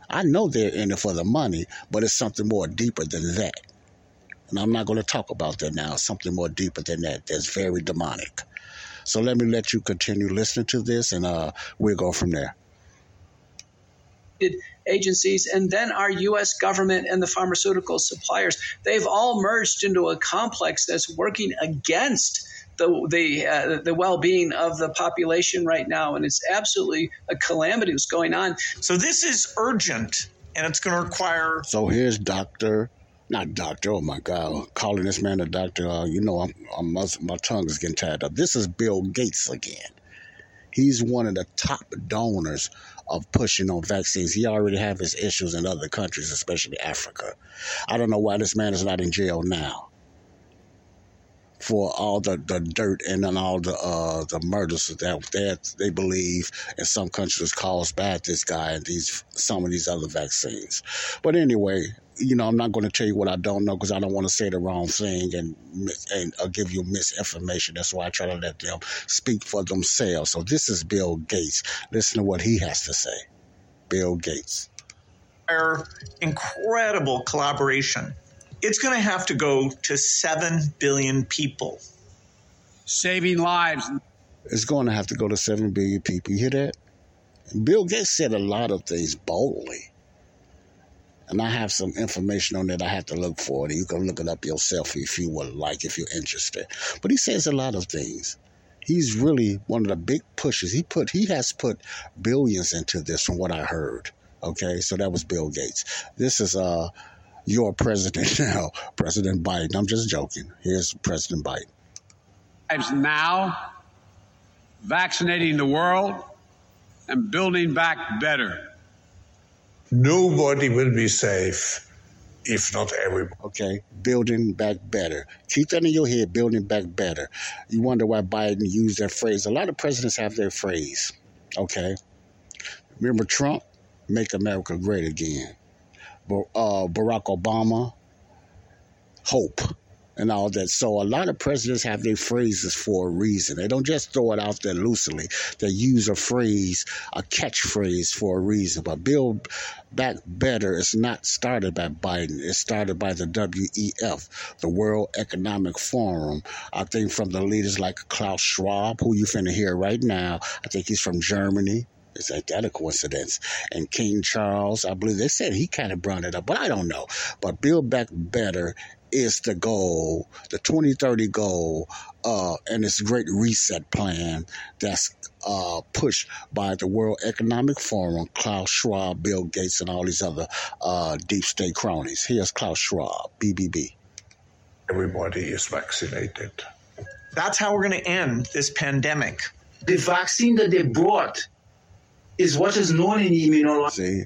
I know they're in it for the money, but it's something more deeper than that. And I'm not going to talk about that now. Something more deeper than that that's very demonic. So let me let you continue listening to this, and we'll go from there. Agencies, and then our U.S. government and the pharmaceutical suppliers, they've all merged into a complex that's working against the well-being of the population right now. And it's absolutely a calamity what's going on. So this is urgent, and it's going to require... So here's calling this man a doctor, my tongue is getting tied up. This is Bill Gates again. He's one of the top donors of pushing on vaccines. He already have his issues in other countries, especially Africa. I don't know why this man is not in jail now for all the dirt and then all the murders that they believe in some countries caused by this guy and some of these other vaccines. But anyway, I'm not going to tell you what I don't know because I don't want to say the wrong thing and give you misinformation. That's why I try to let them speak for themselves. So this is Bill Gates. Listen to what he has to say. Bill Gates. Our incredible collaboration. It's going to have to go to 7 billion people. Saving lives. It's going to have to go to 7 billion people. You hear that? Bill Gates said a lot of things boldly. And I have some information on that I have to look for. And you can look it up yourself if you would like, if you're interested. But he says a lot of things. He's really one of the big pushers. He has put billions into this from what I heard. Okay, so that was Bill Gates. This is... your president now, President Biden. I'm just joking. Here's President Biden. Now, vaccinating the world and building back better. Nobody will be safe if not everybody. Okay, building back better. Keep that in your head, building back better. You wonder why Biden used that phrase. A lot of presidents have their phrase, okay? Remember Trump? Make America great again. Barack Obama, hope, and all that. So a lot of presidents have their phrases for a reason. They don't just throw it out there loosely. They use a phrase, a catchphrase for a reason. But Build Back Better is not started by Biden. It's started by the WEF, the World Economic Forum. I think from the leaders like Klaus Schwab, who you finna hear right now. I think he's from Germany. Is that a coincidence? And King Charles, I believe they said he kind of brought it up, but I don't know. But Build Back Better is the goal, the 2030 goal, and this great reset plan that's pushed by the World Economic Forum, Klaus Schwab, Bill Gates, and all these other deep state cronies. Here's Klaus Schwab, BBB. Everybody is vaccinated. That's how we're going to end this pandemic. The vaccine that they brought is what is known in immunology. See,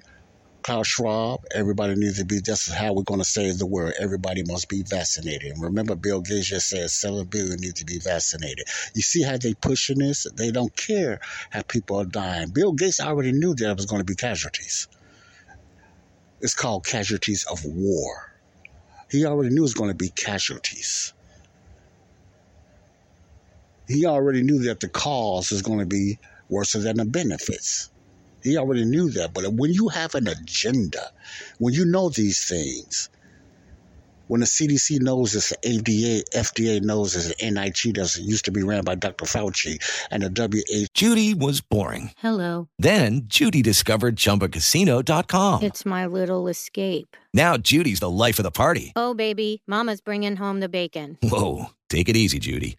Klaus Schwab, everybody needs to be, this is how we're going to save the world. Everybody must be vaccinated. And remember, Bill Gates just said 7 billion need to be vaccinated. You see how they pushing this? They don't care how people are dying. Bill Gates already knew there was going to be casualties. It's called casualties of war. He already knew it was going to be casualties. He already knew that the cause is going to be worse than the benefits. He already knew that. But when you have an agenda, when you know these things, when the CDC knows this, the FDA knows this, the NIH does, it used to be ran by Dr. Fauci, and the WHO. Judy was boring. Hello. Then Judy discovered ChumbaCasino.com. It's my little escape. Now Judy's the life of the party. Oh, baby, mama's bringing home the bacon. Whoa, take it easy, Judy.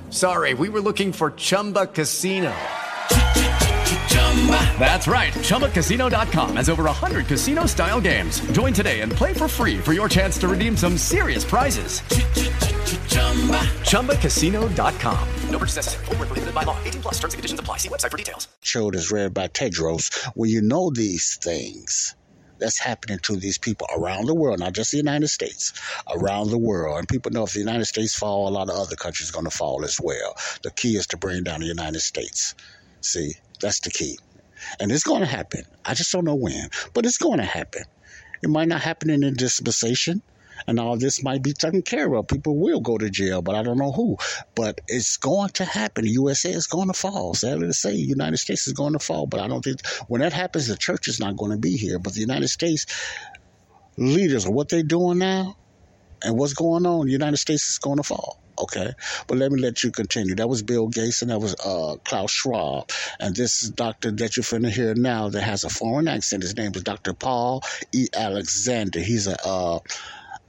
Sorry, we were looking for Chumba Casino. That's right, ChumbaCasino.com has over 100 casino-style games. Join today and play for free for your chance to redeem some serious prizes. ChumbaCasino.com. No purchase necessary. Void where prohibited by law. 18+ terms and conditions apply. See website for details. Showed is read by Tedros. Well, you know these things that's happening to these people around the world, not just the United States, around the world. And people know if the United States fall, a lot of other countries are going to fall as well. The key is to bring down the United States. See, that's the key. And it's going to happen. I just don't know when, but it's going to happen. It might not happen in a dispensation. And all this might be taken care of. People will go to jail, but I don't know who. But it's going to happen. The USA is going to fall. Sadly to say, the United States is going to fall. But I don't think when that happens, the church is not going to be here. But the United States leaders, what they're doing now and what's going on, the United States is going to fall. Okay, but let me let you continue. That was Bill Gates and that was Klaus Schwab. And this is doctor that you're finna hear now that has a foreign accent. His name is Dr. Paul E. Alexander. He's a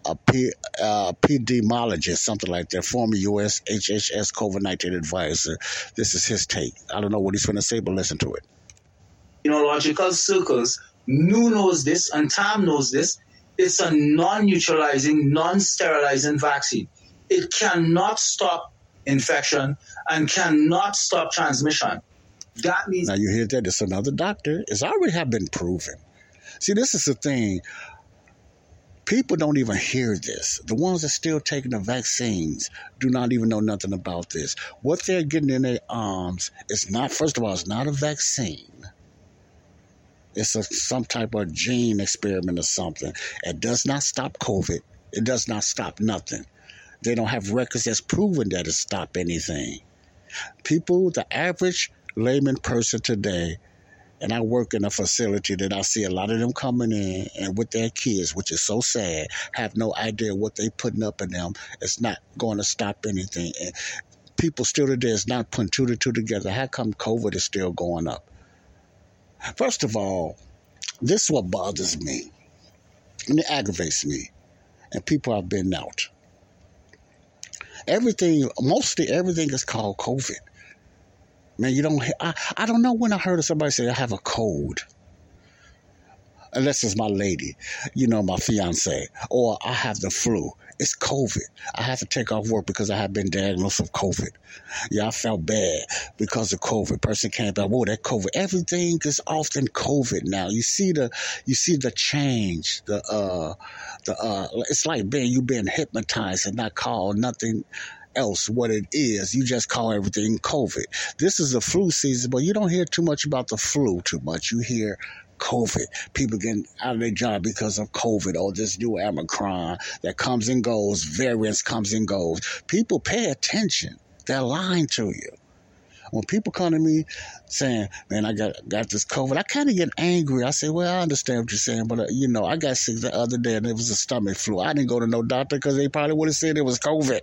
epidemiologist, something like that, former U.S. HHS COVID-19 advisor. This is his take. I don't know what he's going to say, but listen to it. Immunological circles, Nu knows this and Tom knows this. It's a non-neutralizing, non-sterilizing vaccine. It cannot stop infection and cannot stop transmission. That means... Now you hear that. It's another doctor. It's already have been proven. See, this is the thing. People don't even hear this. The ones that still taking the vaccines do not even know nothing about this. What they're getting in their arms is not, first of all, it's not a vaccine. It's some type of gene experiment or something. It does not stop COVID. It does not stop nothing. They don't have records that's proven that it stopped anything. People, the average layman person today, and I work in a facility that I see a lot of them coming in and with their kids, which is so sad, have no idea what they putting up in them. It's not going to stop anything. And people still today is not putting two to two together. How come COVID is still going up? First of all, this is what bothers me and it aggravates me. And people have been out. Everything, mostly everything is called COVID. Man, you don't. I don't know when I heard of somebody say I have a cold, unless it's my lady, my fiance, or I have the flu. It's COVID. I have to take off work because I have been diagnosed with COVID. Yeah, I felt bad because of COVID. Person came back. Whoa, that COVID. Everything is often COVID now. You see the change. It's like you've been hypnotized and not called nothing else what it is. You just call everything COVID. This is the flu season, but you don't hear too much about the flu too much. You hear COVID. People getting out of their job because of COVID or this new Omicron that comes and goes, variants comes and goes. People pay attention. They're lying to you. When people come to me saying, man, I got this COVID, I kind of get angry. I say, well, I understand what you're saying, but, I got sick the other day and it was a stomach flu. I didn't go to no doctor because they probably would have said it was COVID.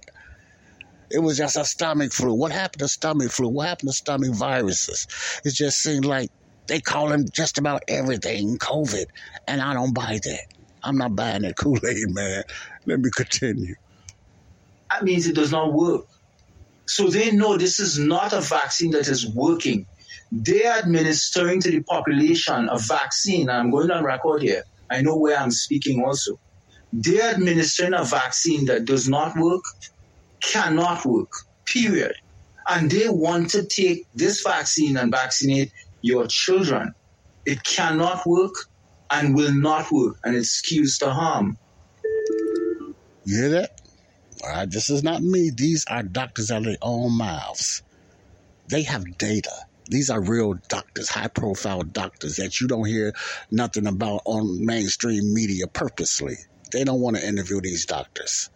It was just a stomach flu. What happened to stomach flu? What happened to stomach viruses? It just seemed like they call them just about everything COVID. And I don't buy that. I'm not buying that Kool-Aid, man. Let me continue. That means it does not work. So they know this is not a vaccine that is working. They're administering to the population a vaccine. I'm going on record here. I know where I'm speaking also. They're administering a vaccine that does not work. Cannot work, period. And they want to take this vaccine and vaccinate your children. It cannot work and will not work, and it skews the harm. You hear that? All right, this is not me. These are doctors out of their own mouths. They have data. These are real doctors, high-profile doctors that you don't hear nothing about on mainstream media purposely. They don't want to interview these doctors.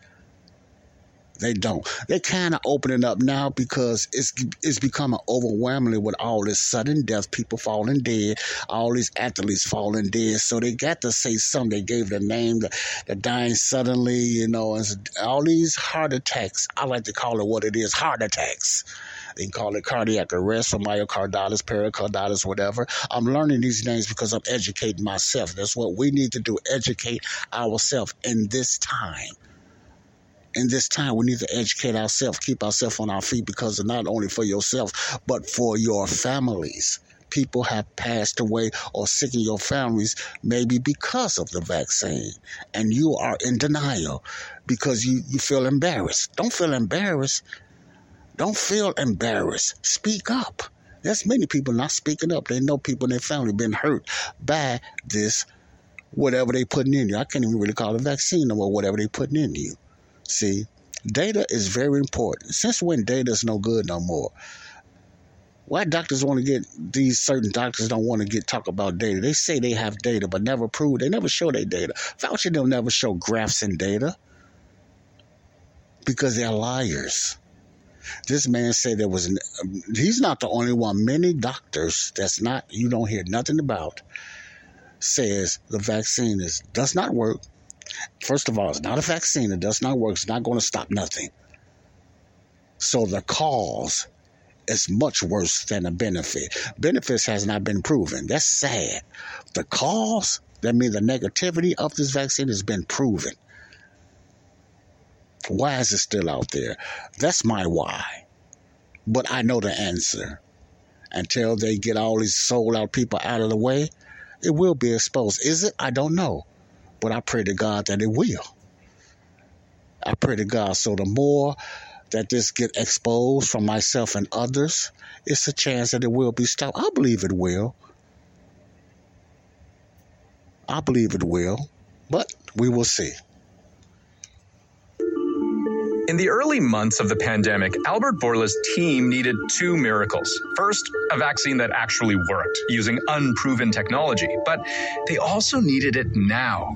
They don't. They kind of opening up now because it's becoming overwhelmingly with all this sudden death, people falling dead, all these athletes falling dead. So they got to say something. They gave the name, the dying suddenly, and all these heart attacks. I like to call it what it is, heart attacks. They can call it cardiac arrest or myocarditis, pericarditis, whatever. I'm learning these names because I'm educating myself. That's what we need to do, educate ourselves in this time. In this time, we need to educate ourselves, keep ourselves on our feet because not only for yourself, but for your families. people have passed away or sick in your families, maybe because of the vaccine, and you are in denial because you feel embarrassed. Don't feel embarrassed. Don't feel embarrassed. Speak up. There's many people not speaking up. They know people in their family been hurt by this, whatever they putting in you. I can't even really call it a vaccine or whatever they putting in you. See, data is very important. Since when data is no good no more? Why doctors want to get, these certain doctors don't want to get talk about data. They say they have data, but never prove. They never show their data. Fauci don't never show graphs and data because they're liars. This man said there was, he's not the only one. Many doctors that's not, you don't hear nothing about, says the vaccine does not work. First of all, it's not a vaccine. It does not work. It's not going to stop nothing. So the cause is much worse than the benefit. Benefits has not been proven. That's sad. The cause, that means the negativity of this vaccine has been proven. Why is it still out there? That's my why. But I know the answer. Until they get all these sold-out people out of the way, it will be exposed. Is it? I don't know. But I pray to God that it will. I pray to God. So the more that this get exposed from myself and others, it's a chance that it will be stopped. I believe it will. I believe it will. But we will see. In the early months of the pandemic, Albert Bourla's team needed two miracles. First, a vaccine that actually worked using unproven technology, but they also needed it now.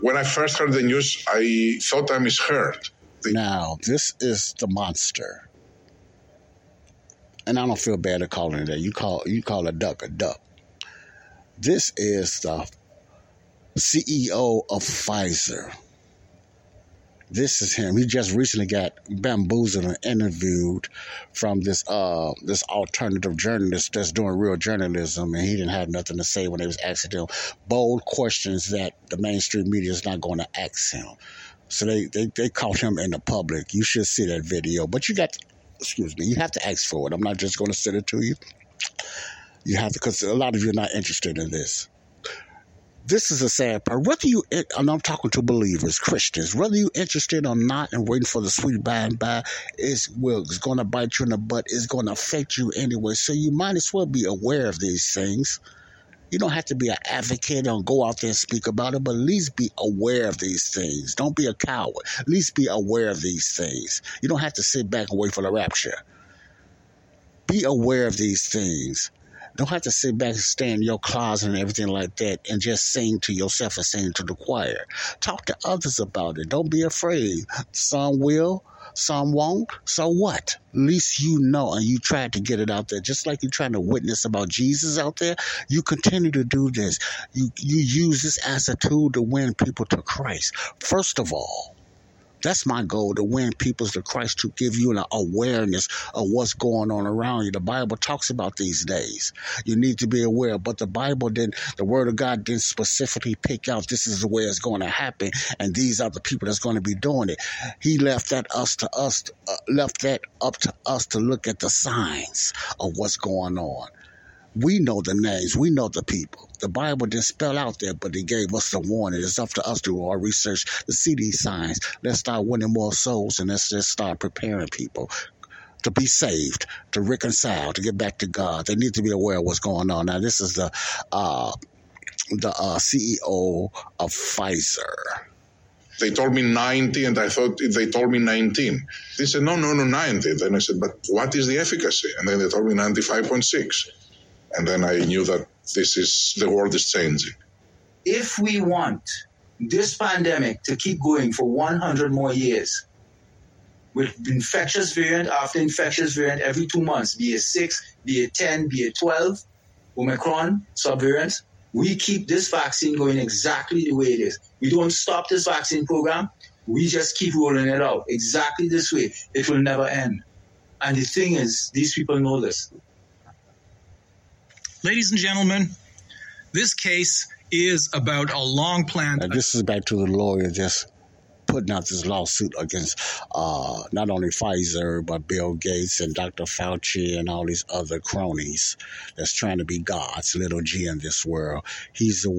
When I first heard the news, I thought I misheard. Now, this is the monster. And I don't feel bad at calling it that. You call a duck a duck. This is the CEO of Pfizer. This is him. He just recently got bamboozled and interviewed from this alternative journalist that's doing real journalism, and he didn't have nothing to say when they was asking him bold questions that the mainstream media is not going to ask him. So they caught him in the public. You should see that video. But you have to ask for it. I'm not just going to send it to you. You have to, because a lot of you are not interested in this. This is a sad part. Whether you, and I'm talking to believers, Christians, whether you're interested or not and waiting for the sweet by and by, it's going to bite you in the butt. It's going to affect you anyway. So you might as well be aware of these things. You don't have to be an advocate or go out there and speak about it, but at least be aware of these things. Don't be a coward. At least be aware of these things. You don't have to sit back and wait for the rapture. Be aware of these things. Don't have to sit back and stay in your closet and everything like that and just sing to yourself and sing to the choir. Talk to others about it. Don't be afraid. Some will, some won't. So what? At least you know and you tried to get it out there. Just like you're trying to witness about Jesus out there, you continue to do this. You use this as a tool to win people to Christ. First of all, that's my goal, to win people to Christ, to give you an awareness of what's going on around you. The Bible talks about these days. You need to be aware, but the Bible didn't, the Word of God didn't specifically pick out this is the way it's going to happen, and these are the people that's going to be doing it. He left that up to us to look at the signs of what's going on. We know the names. We know the people. The Bible didn't spell out there, but it gave us the warning. It's up to us to do our research to see these signs. Let's start winning more souls, and let's just start preparing people to be saved, to reconcile, to get back to God. They need to be aware of what's going on. Now, this is the CEO of Pfizer. They told me 90, and I thought they told me 19. They said, no, 90. Then I said, but what is the efficacy? And then they told me 95.6. And then I knew that the world is changing. If we want this pandemic to keep going for 100 more years, with infectious variant after infectious variant every 2 months, be it 6, be it 10, be it 12, Omicron, subvariants, we keep this vaccine going exactly the way it is. We don't stop this vaccine program. We just keep rolling it out exactly this way. It will never end. And the thing is, these people know this. Ladies and gentlemen, this case is about a long plan. Now, this is back to the lawyer just putting out this lawsuit against not only Pfizer, but Bill Gates and Dr. Fauci and all these other cronies that's trying to be God's little G in this world. He's the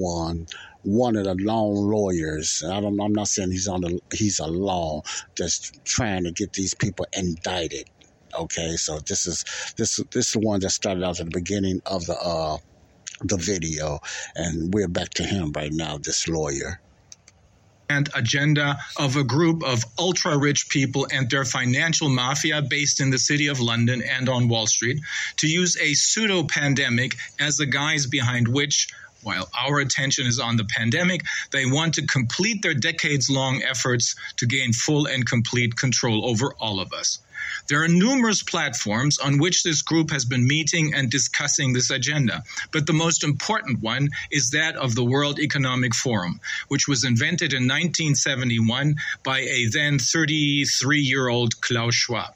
one of the long lawyers. I'm not saying he's a law, just trying to get these people indicted. Okay, so this is the one that started out at the beginning of the video, and we're back to him right now, this lawyer. And agenda of a group of ultra-rich people and their financial mafia based in the city of London and on Wall Street to use a pseudo-pandemic as the guise behind which, while our attention is on the pandemic, they want to complete their decades-long efforts to gain full and complete control over all of us. There are numerous platforms on which this group has been meeting and discussing this agenda, but the most important one is that of the World Economic Forum, which was invented in 1971 by a then 33-year-old Klaus Schwab.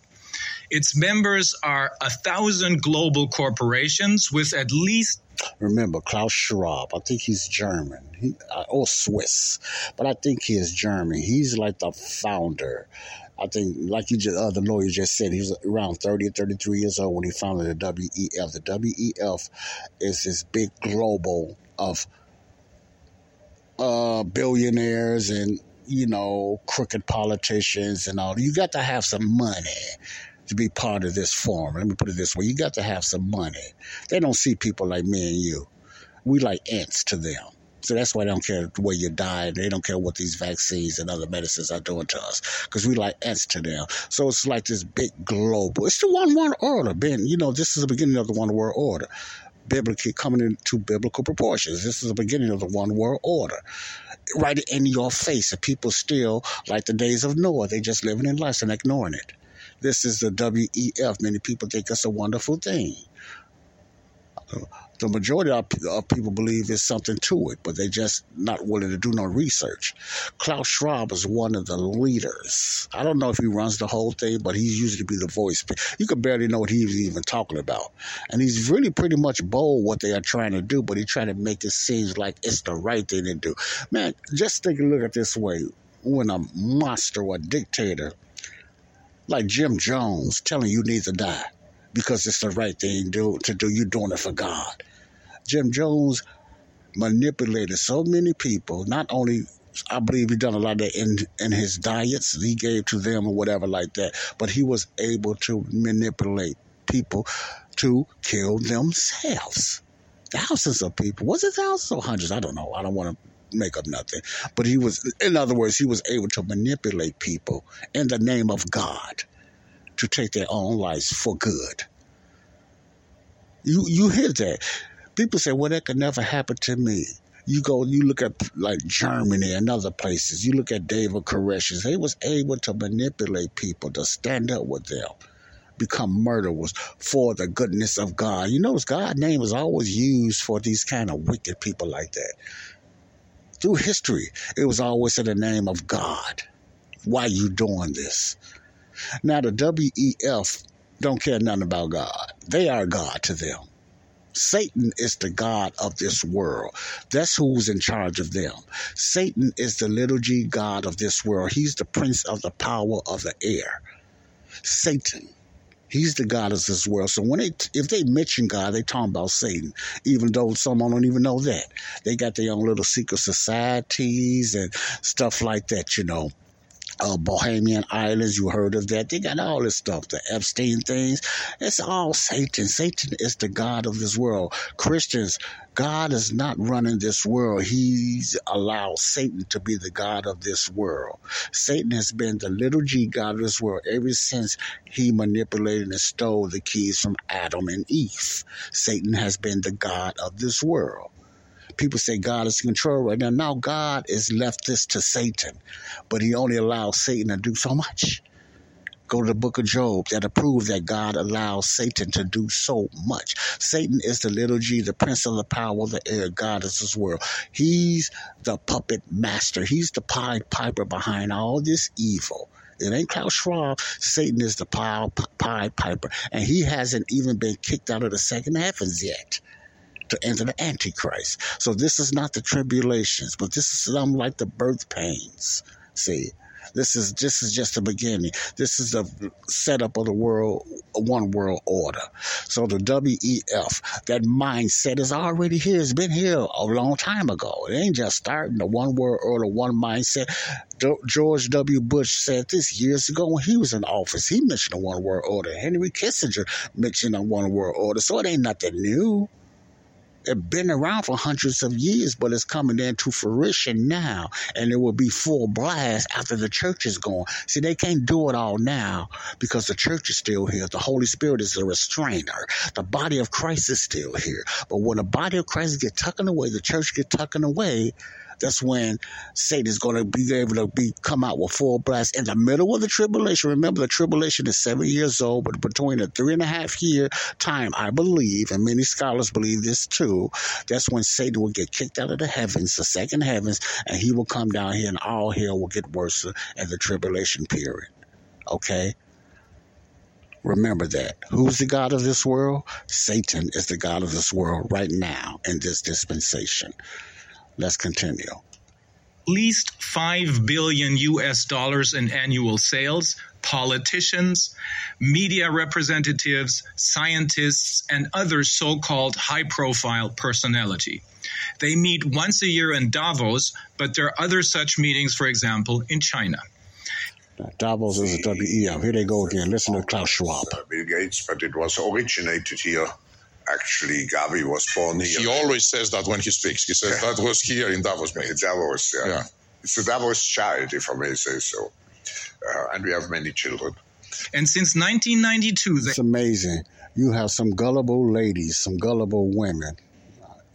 Its members are 1,000 global corporations with at least... Remember, Klaus Schwab, I think he's German, or Swiss, but I think he is German. He's like the founder. I think, like the lawyer just said, he was around 30 or 33 years old when he founded the WEF. The WEF is this big global of billionaires and, crooked politicians and all. You got to have some money to be part of this forum. Let me put it this way. You got to have some money. They don't see people like me and you. We like ants to them. So that's why they don't care where you die. They don't care what these vaccines and other medicines are doing to us, because we like ants to them. So it's like this big global. It's the one world order, Ben. This is the beginning of the one world order, biblically coming into biblical proportions. This is the beginning of the one world order, right in your face. And people still, like the days of Noah, they just living in lust and ignoring it. This is the WEF. Many people think it's a wonderful thing. The majority of people believe there's something to it, but they're just not willing to do no research. Klaus Schwab is one of the leaders. I don't know if he runs the whole thing, but he's usually be the voice. You can barely know what he's even talking about. And he's really pretty much bold what they are trying to do, but he's trying to make it seem like it's the right thing to do. Man, just take a look at this way. When a monster or a dictator like Jim Jones telling you need to die, because it's the right thing to do. You're doing it for God. Jim Jones manipulated so many people. Not only, I believe he done a lot of that in his diets he gave to them or whatever like that, but he was able to manipulate people to kill themselves. Thousands of people. Was it thousands or hundreds? I don't know. I don't want to make up nothing. But he was able to manipulate people in the name of God to take their own lives for good. You hear that. People say, well, that could never happen to me. You look at like Germany and other places. You look at David Koresh. They was able to manipulate people to stand up with them, become murderers for the goodness of God. You notice God's name is always used for these kind of wicked people like that. Through history, it was always in the name of God. Why you doing this? Now, the WEF don't care nothing about God. They are God to them. Satan is the God of this world. That's who's in charge of them. Satan is the little g God of this world. He's the prince of the power of the air. Satan. He's the God of this world. So if they mention God, they talking about Satan, even though someone don't even know that. They got their own little secret societies and stuff like that, Bohemian Islands, you heard of that. They got all this stuff, the Epstein things. It's all Satan. Satan is the God of this world. Christians, God is not running this world. He's allowed Satan to be the God of this world. Satan has been the little g God of this world ever since he manipulated and stole the keys from Adam and Eve. Satan has been the God of this world. People say God is in control right now. Now God has left this to Satan, but he only allows Satan to do so much. Go to the book of Job that approves that God allows Satan to do so much. Satan is the little g, the prince of the power of the air. God is this world. He's the puppet master. He's the Pied Piper behind all this evil. It ain't Klaus Schwab. Satan is the Pied Piper, and he hasn't even been kicked out of the second heavens yet to enter the Antichrist. So this is not the tribulations, but this is something like the birth pains. See, This is just the beginning. This is the setup of the world, one world order. So the WEF, that mindset is already here. It's been here a long time ago. It ain't just starting. The one world order, one mindset. George W. Bush said this years ago when he was in office. He mentioned the one world order. Henry Kissinger mentioned the one world order. So it ain't nothing new. It's been around for hundreds of years, but it's coming into fruition now, and it will be full blast after the church is gone. See, they can't do it all now because the church is still here. The Holy Spirit is a restrainer. The body of Christ is still here. But when the body of Christ gets tucking away, the church gets tucking away, that's when Satan's going to be able to come out with full blast in the middle of the tribulation. Remember, the tribulation is 7 years old, but between a 3.5 year time, I believe, and many scholars believe this too, that's when Satan will get kicked out of the heavens, the second heavens, and he will come down here and all hell will get worse at the tribulation period. Okay? Remember that. Who's the God of this world? Satan is the God of this world right now in this dispensation. Let's continue. At least $5 billion US in annual sales, politicians, media representatives, scientists, and other so-called high-profile personality. They meet once a year in Davos, but there are other such meetings, for example, in China. Davos is a WEF. Here they go again. Listen to Klaus Schwab. Bill Gates, but it was originated here. Actually, Gabi was born here. He always says that when he speaks. He says that was here in Davos. Made. Davos, yeah. It's a Davos child, if I may say so. And we have many children. And since 1992... It's amazing. You have some gullible ladies, some gullible women.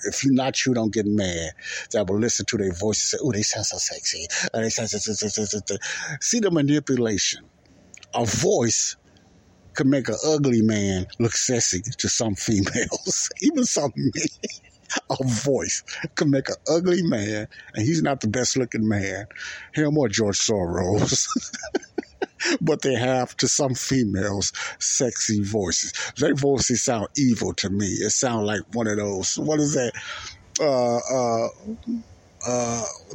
If you're not, you don't get mad. That will listen to their voices and say, oh, they sound so sexy. They sound so. See the manipulation. A voice can make an ugly man look sexy to some females, even some men. A voice can make an ugly man, and he's not the best looking man. Him or George Soros. But they have, to some females, sexy voices. Their voices sound evil to me. It sounds like one of those, what is that?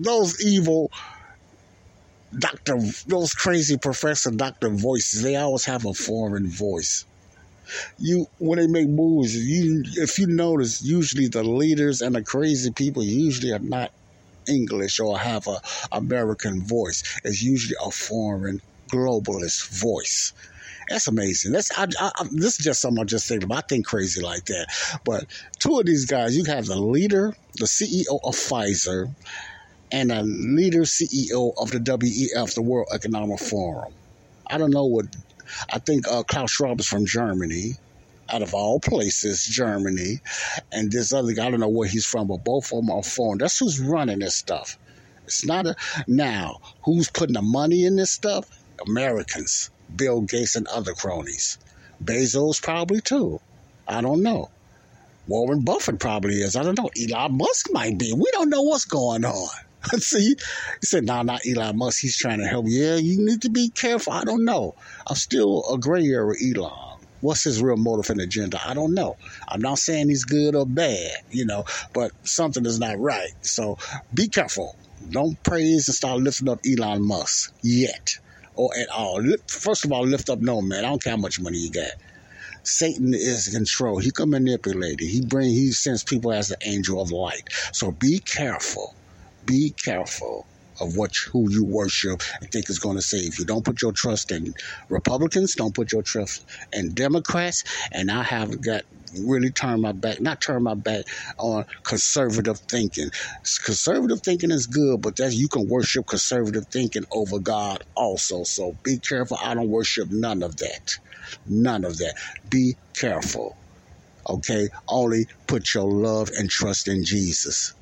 Those evil... Doctor, those crazy professor doctor voices, they always have a foreign voice. You, when they make moves, if you notice, usually the leaders and the crazy people usually are not English or have an American voice. It's usually a foreign globalist voice. That's amazing. This is just something I'm just thinking about. I think crazy like that. But two of these guys, you have the leader, the CEO of Pfizer, and a leader CEO of the WEF, the World Economic Forum. I don't know what... I think Klaus Schwab is from Germany, out of all places, Germany. And this other guy, I don't know where he's from, but both of them are foreign. That's who's running this stuff. It's not a... Now, who's putting the money in this stuff? Americans. Bill Gates and other cronies. Bezos probably, too. I don't know. Warren Buffett probably is. I don't know. Elon Musk might be. We don't know what's going on. See, he said, no, not Elon Musk. He's trying to help. Yeah, you need to be careful. I don't know. I'm still a gray area Elon. What's his real motive and agenda? I don't know. I'm not saying he's good or bad, but something is not right. So be careful. Don't praise and start lifting up Elon Musk yet or at all. First of all, lift up no man. I don't care how much money you got. Satan is in control. He can manipulate it. He sends people as the angel of light. So be careful. Be careful of who you worship and think is going to save you. Don't put your trust in Republicans. Don't put your trust in Democrats. And I have turned my back on conservative thinking. Conservative thinking is good, but you can worship conservative thinking over God also. So be careful. I don't worship none of that. None of that. Be careful. Okay? Only put your love and trust in Jesus.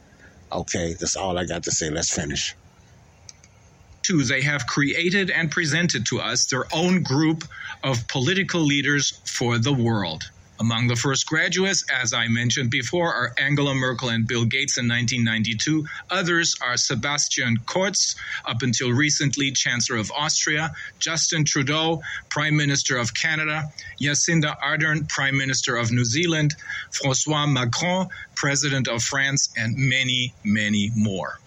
Okay, that's all I got to say. Let's finish. Two, they have created and presented to us their own group of political leaders for the world. Among the first graduates, as I mentioned before, are Angela Merkel and Bill Gates in 1992. Others are Sebastian Kurz, up until recently Chancellor of Austria, Justin Trudeau, Prime Minister of Canada, Jacinda Ardern, Prime Minister of New Zealand, François Macron, President of France, and many, many more.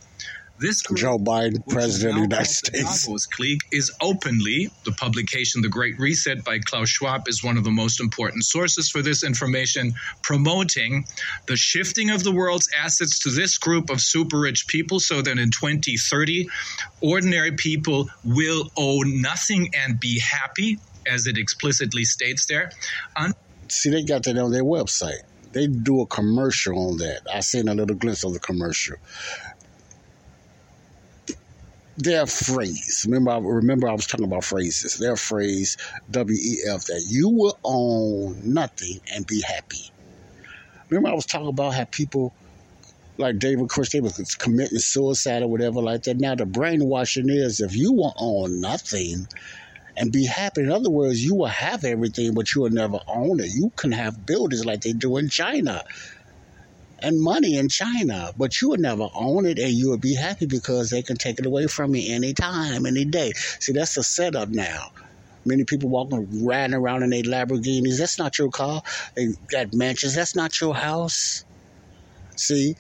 This group, Joe Biden, President of the United States. Davos clique is openly, the publication The Great Reset by Klaus Schwab is one of the most important sources for this information, promoting the shifting of the world's assets to this group of super rich people so that in 2030, ordinary people will owe nothing and be happy, as it explicitly states there. See, they got that on their website. They do a commercial on that. I seen a little glimpse of the commercial. Their phrase, remember I was talking about phrases. Their phrase, WEF, that you will own nothing and be happy. Remember I was talking about how people like David Koresh, they was committing suicide or whatever like that. Now the brainwashing is if you will own nothing and be happy. In other words, you will have everything, but you will never own it. You can have buildings like they do in China. And money in China, but you would never own it and you would be happy because they can take it away from you any time, any day. See, that's the setup now. Many people walking, riding around in their Lamborghinis. That's not your car. They got mansions. That's not your house. See,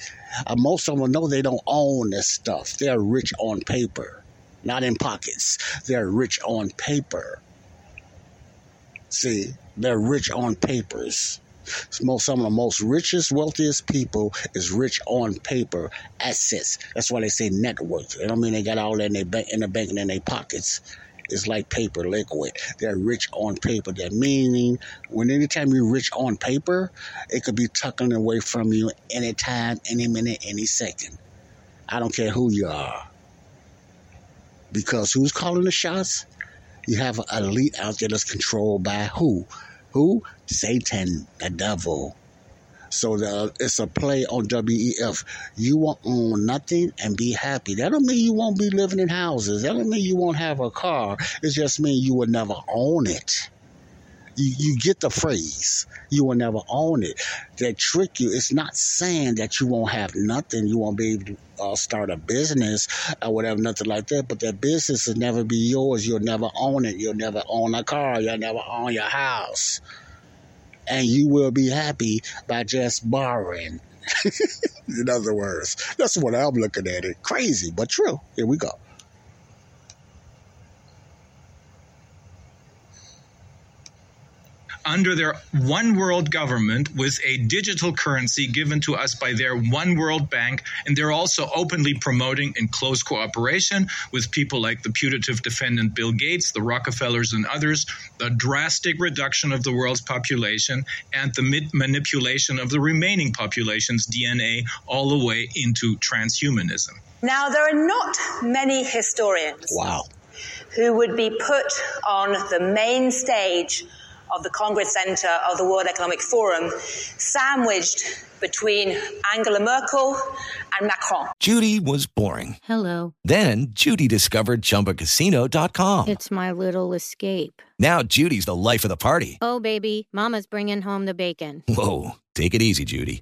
most of them know they don't own this stuff. They're rich on paper, not in pockets. They're rich on paper. See, they're rich on papers. Some of the most richest, wealthiest people is rich on paper assets. That's why they say net worth. I don't mean they got all that in the bank and in their pockets. It's like paper liquid. They're rich on paper. That meaning when anytime you're rich on paper, it could be tucking away from you anytime, any minute, any second. I don't care who you are. Because who's calling the shots? You have an elite out there that's controlled by who? Who? Satan, the devil. So it's a play on WEF. You won't own nothing and be happy. That don't mean you won't be living in houses. That don't mean you won't have a car. It just means you will never own it. You get the phrase. You will never own it. They trick you. It's not saying that you won't have nothing. You won't be able to start a business or whatever, nothing like that. But that business will never be yours. You'll never own it. You'll never own a car. You'll never own your house. And you will be happy by just borrowing. In other words, that's what I'm looking at it. Crazy, but true. Here we go. Under their one world government with a digital currency given to us by their one world bank. And they're also openly promoting in close cooperation with people like the putative defendant Bill Gates, the Rockefellers and others, the drastic reduction of the world's population and the manipulation of the remaining population's DNA all the way into transhumanism. Now, there are not many historians who would be put on the main stage of the Congress Center of the World Economic Forum, sandwiched between Angela Merkel and Macron. Judy was boring. Hello. Then Judy discovered ChumbaCasino.com. It's my little escape. Now Judy's the life of the party. Oh, baby, mama's bringing home the bacon. Whoa, take it easy, Judy.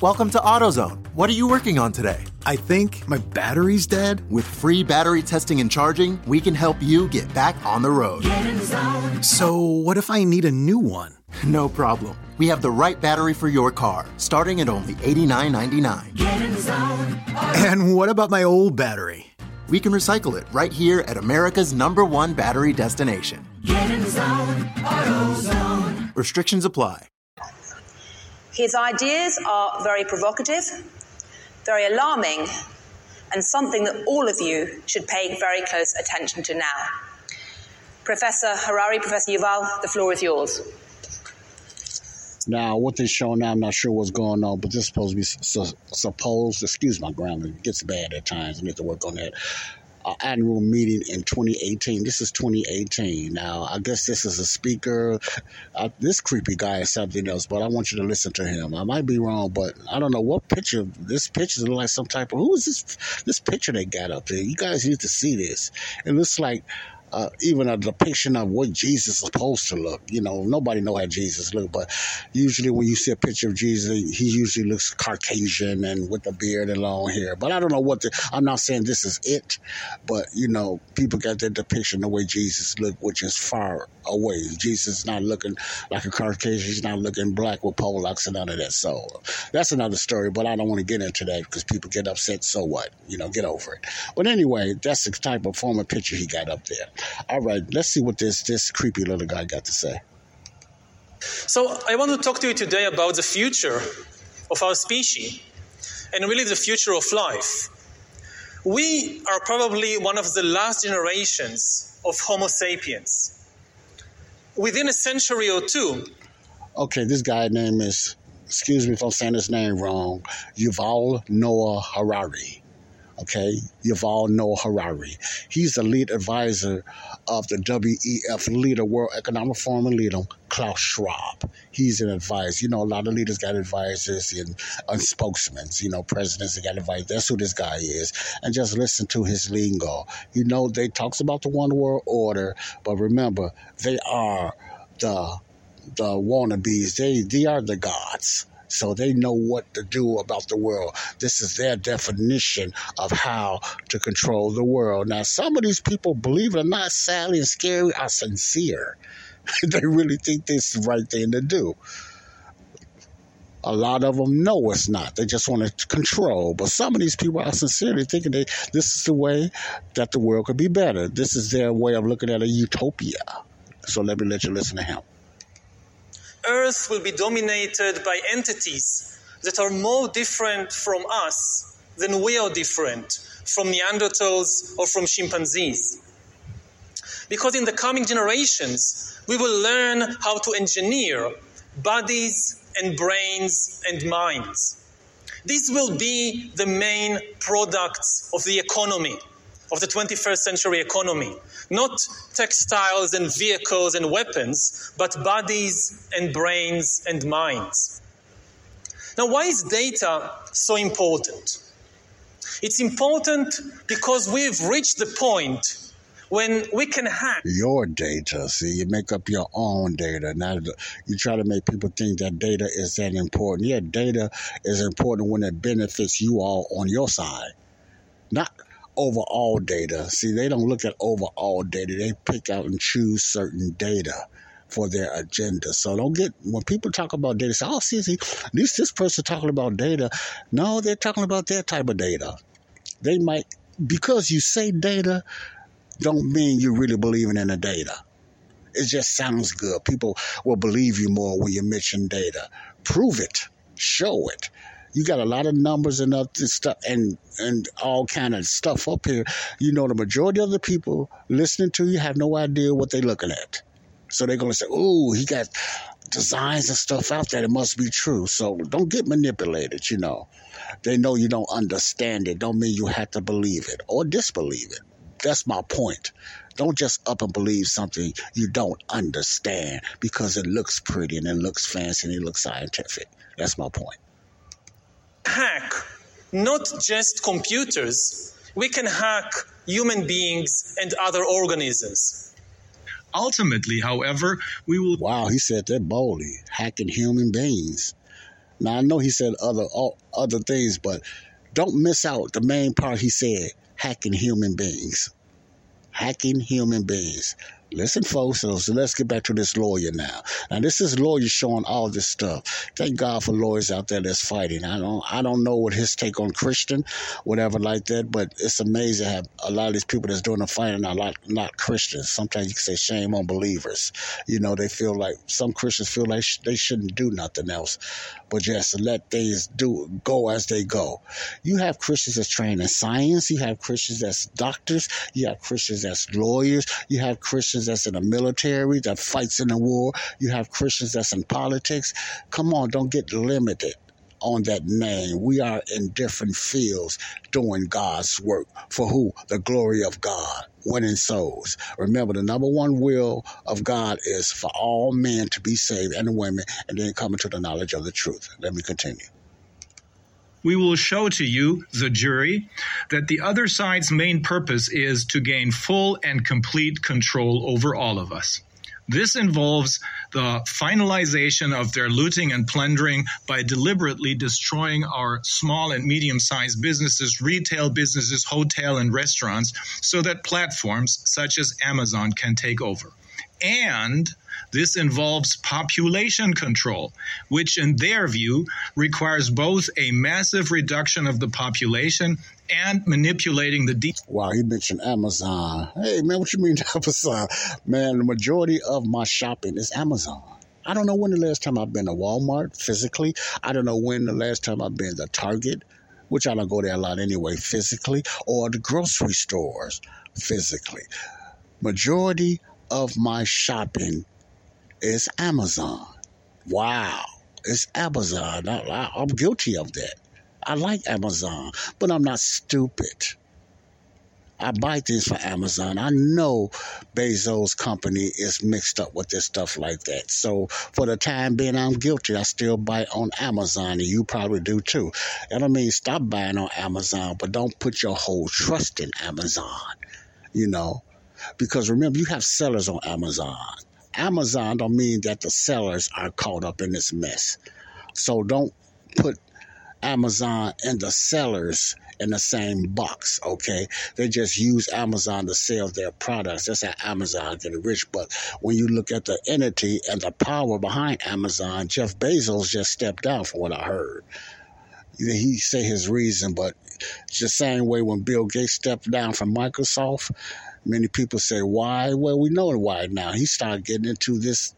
Welcome to AutoZone. What are you working on today? I think my battery's dead. With free battery testing and charging, we can help you get back on the road. Get in the zone. So what if I need a new one? No problem. We have the right battery for your car, starting at only $89.99. Get in the zone. And what about my old battery? We can recycle it right here at America's #1 battery destination. Get in the zone. AutoZone. Restrictions apply. His ideas are very provocative, very alarming, and something that all of you should pay very close attention to now. Professor Harari, Professor Yuval, the floor is yours. Now, what they're showing now, I'm not sure what's going on, but this is supposed to be excuse my grammar, it gets bad at times, I need to work on that. Annual meeting in 2018. This is 2018. Now, I guess this is a speaker. This creepy guy is something else, but I want you to listen to him. I might be wrong, but I don't know what picture. This picture looks like some type of... Who is this picture they got up there? You guys need to see this. It looks like even a depiction of what Jesus is supposed to look. You know, nobody know how Jesus looked, but usually when you see a picture of Jesus, he usually looks Caucasian and with a beard and long hair. But I don't know what I'm not saying this is it, but, you know, people got their depiction the way Jesus looked, which is far away. Jesus is not looking like a Caucasian. He's not looking black with Polacks and none of that. So that's another story, but I don't want to get into that because people get upset. So what? You know, get over it. But anyway, that's the type of form of picture he got up there. All right, let's see what this creepy little guy got to say. So I want to talk to you today about the future of our species and really the future of life. We are probably one of the last generations of Homo sapiens. Within a century or two. Okay, this guy's name is, excuse me if I'm saying his name wrong, Yuval Noah Harari. Okay, Yuval Noah Harari. He's the lead advisor of the WEF leader, World Economic Forum leader, Klaus Schwab. He's an advisor. You know, a lot of leaders got advisors and spokesmen. You know, presidents that got advisors. That's who this guy is. And just listen to his lingo. You know, they talks about the one world order, but remember, they are the wannabes. They are the gods. So they know what to do about the world. This is their definition of how to control the world. Now, some of these people, believe it or not, Sally and Scary, are sincere. They really think this is the right thing to do. A lot of them know it's not. They just want to control. But some of these people are sincerely thinking that this is the way that the world could be better. This is their way of looking at a utopia. So let me let you listen to him. Earth will be dominated by entities that are more different from us than we are different from Neanderthals or from chimpanzees. Because in the coming generations, we will learn how to engineer bodies and brains and minds. These will be the main products of the economy, of the 21st century economy. Not textiles and vehicles and weapons, but bodies and brains and minds. Now, why is data so important? It's important because we've reached the point when we can hack your data. See, you make up your own data. Now, you try to make people think that data is that important. Yeah, data is important when it benefits you all on your side. Not overall data. See, they don't look at overall data. They pick out and choose certain data for their agenda. So don't get, when people talk about data, say, oh, see, at least this person talking about data. No, they're talking about their type of data. They might, because you say data, don't mean you're really believing in the data. It just sounds good. People will believe you more when you mention data. Prove it. Show it. You got a lot of numbers and other stuff and all kind of stuff up here. You know, the majority of the people listening to you have no idea what they're looking at. So they're going to say, oh, he got designs and stuff out there. It must be true. So don't get manipulated, you know. They know you don't understand it. Don't mean you have to believe it or disbelieve it. That's my point. Don't just up and believe something you don't understand because it looks pretty and it looks fancy and it looks scientific. That's my point. Hack not just computers, we can hack human beings and other organisms. Ultimately, however, we will... Wow, he said that boldly, hacking human beings. Now, I know he said other things, but don't miss out the main part he said, hacking human beings. Hacking human beings. Listen, folks, so let's get back to this lawyer now. Now, this is lawyer showing all this stuff. Thank God for lawyers out there that's fighting. I don't know what his take on Christian, whatever like that, but it's amazing how a lot of these people that's doing the fighting are not Christians. Sometimes you can say shame on believers. You know, they feel like, some Christians feel like they shouldn't do nothing else, but just let things go as they go. You have Christians that's trained in science. You have Christians that's doctors. You have Christians that's lawyers. You have Christians that's in the military, that fights in the war. You have Christians that's in politics. Come on, don't get limited on that name. We are in different fields doing God's work. For who? The glory of God, winning souls. Remember, the number one will of God is for all men to be saved and women, and then come into the knowledge of the truth. Let me continue. we will show to you, the jury, that the other side's main purpose is to gain full and complete control over all of us. This involves the finalization of their looting and plundering by deliberately destroying our small and medium-sized businesses, retail businesses, hotel and restaurants, so that platforms such as Amazon can take over. And this involves population control, which in their view requires both a massive reduction of the population and manipulating the Wow, he mentioned Amazon. Hey, man, what you mean Amazon? Man, the majority of my shopping is Amazon. I don't know when the last time I've been to Walmart physically. I don't know when the last time I've been to Target, which I don't go there a lot anyway physically, or the grocery stores physically. Majority of my shopping is Amazon. Wow, it's Amazon. I'm guilty of that. I like Amazon, but I'm not stupid. I buy things from Amazon. I know Bezos' company is mixed up with this stuff like that. So for the time being, I'm guilty. I still buy on Amazon, and you probably do too. And I mean, stop buying on Amazon, but don't put your whole trust in Amazon, you know. Because remember, you have sellers on Amazon. Amazon don't mean that the sellers are caught up in this mess. So don't put Amazon and the sellers in the same box, okay? They just use Amazon to sell their products. That's how Amazon gets rich. But when you look at the entity and the power behind Amazon, Jeff Bezos just stepped down from what I heard. He said his reason, but it's the same way when Bill Gates stepped down from Microsoft. Many people say, why? Well, we know why now. He started getting into this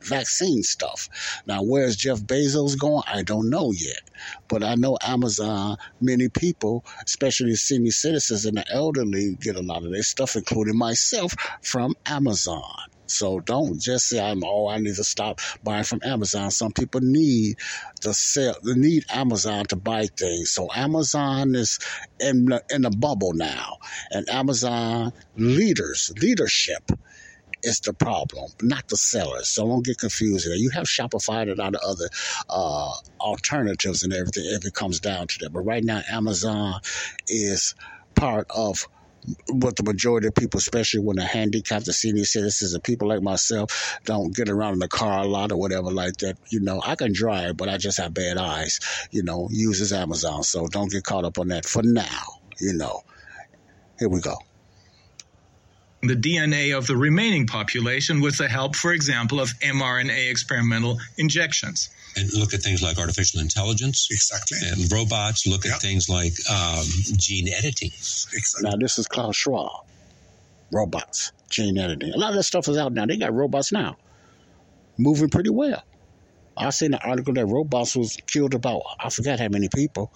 vaccine stuff. Now, where's Jeff Bezos going? I don't know yet. But I know Amazon, many people, especially senior citizens and the elderly, get a lot of their stuff, including myself, from Amazon. So don't just say, I need to stop buying from Amazon. Some people need to sell. They need Amazon to buy things. So Amazon is in a bubble now. And Amazon leadership is the problem, not the sellers. So don't get confused here. You have Shopify and a lot of other alternatives and everything if it comes down to that. But right now, Amazon is part of what the majority of people, especially when they're handicapped, the senior citizens, and people like myself don't get around in the car a lot or whatever like that. You know, I can drive, but I just have bad eyes, you know, uses Amazon. So don't get caught up on that for now, you know. Here we go. The DNA of the remaining population with the help, for example, of mRNA experimental injections. And look at things like artificial intelligence. Exactly. And robots. Look at things like gene editing. Exactly. Now, this is Klaus Schwab. Robots, gene editing. A lot of that stuff is out now. They got robots now. Moving pretty well. I seen an article that robots was killed about, I forgot how many people.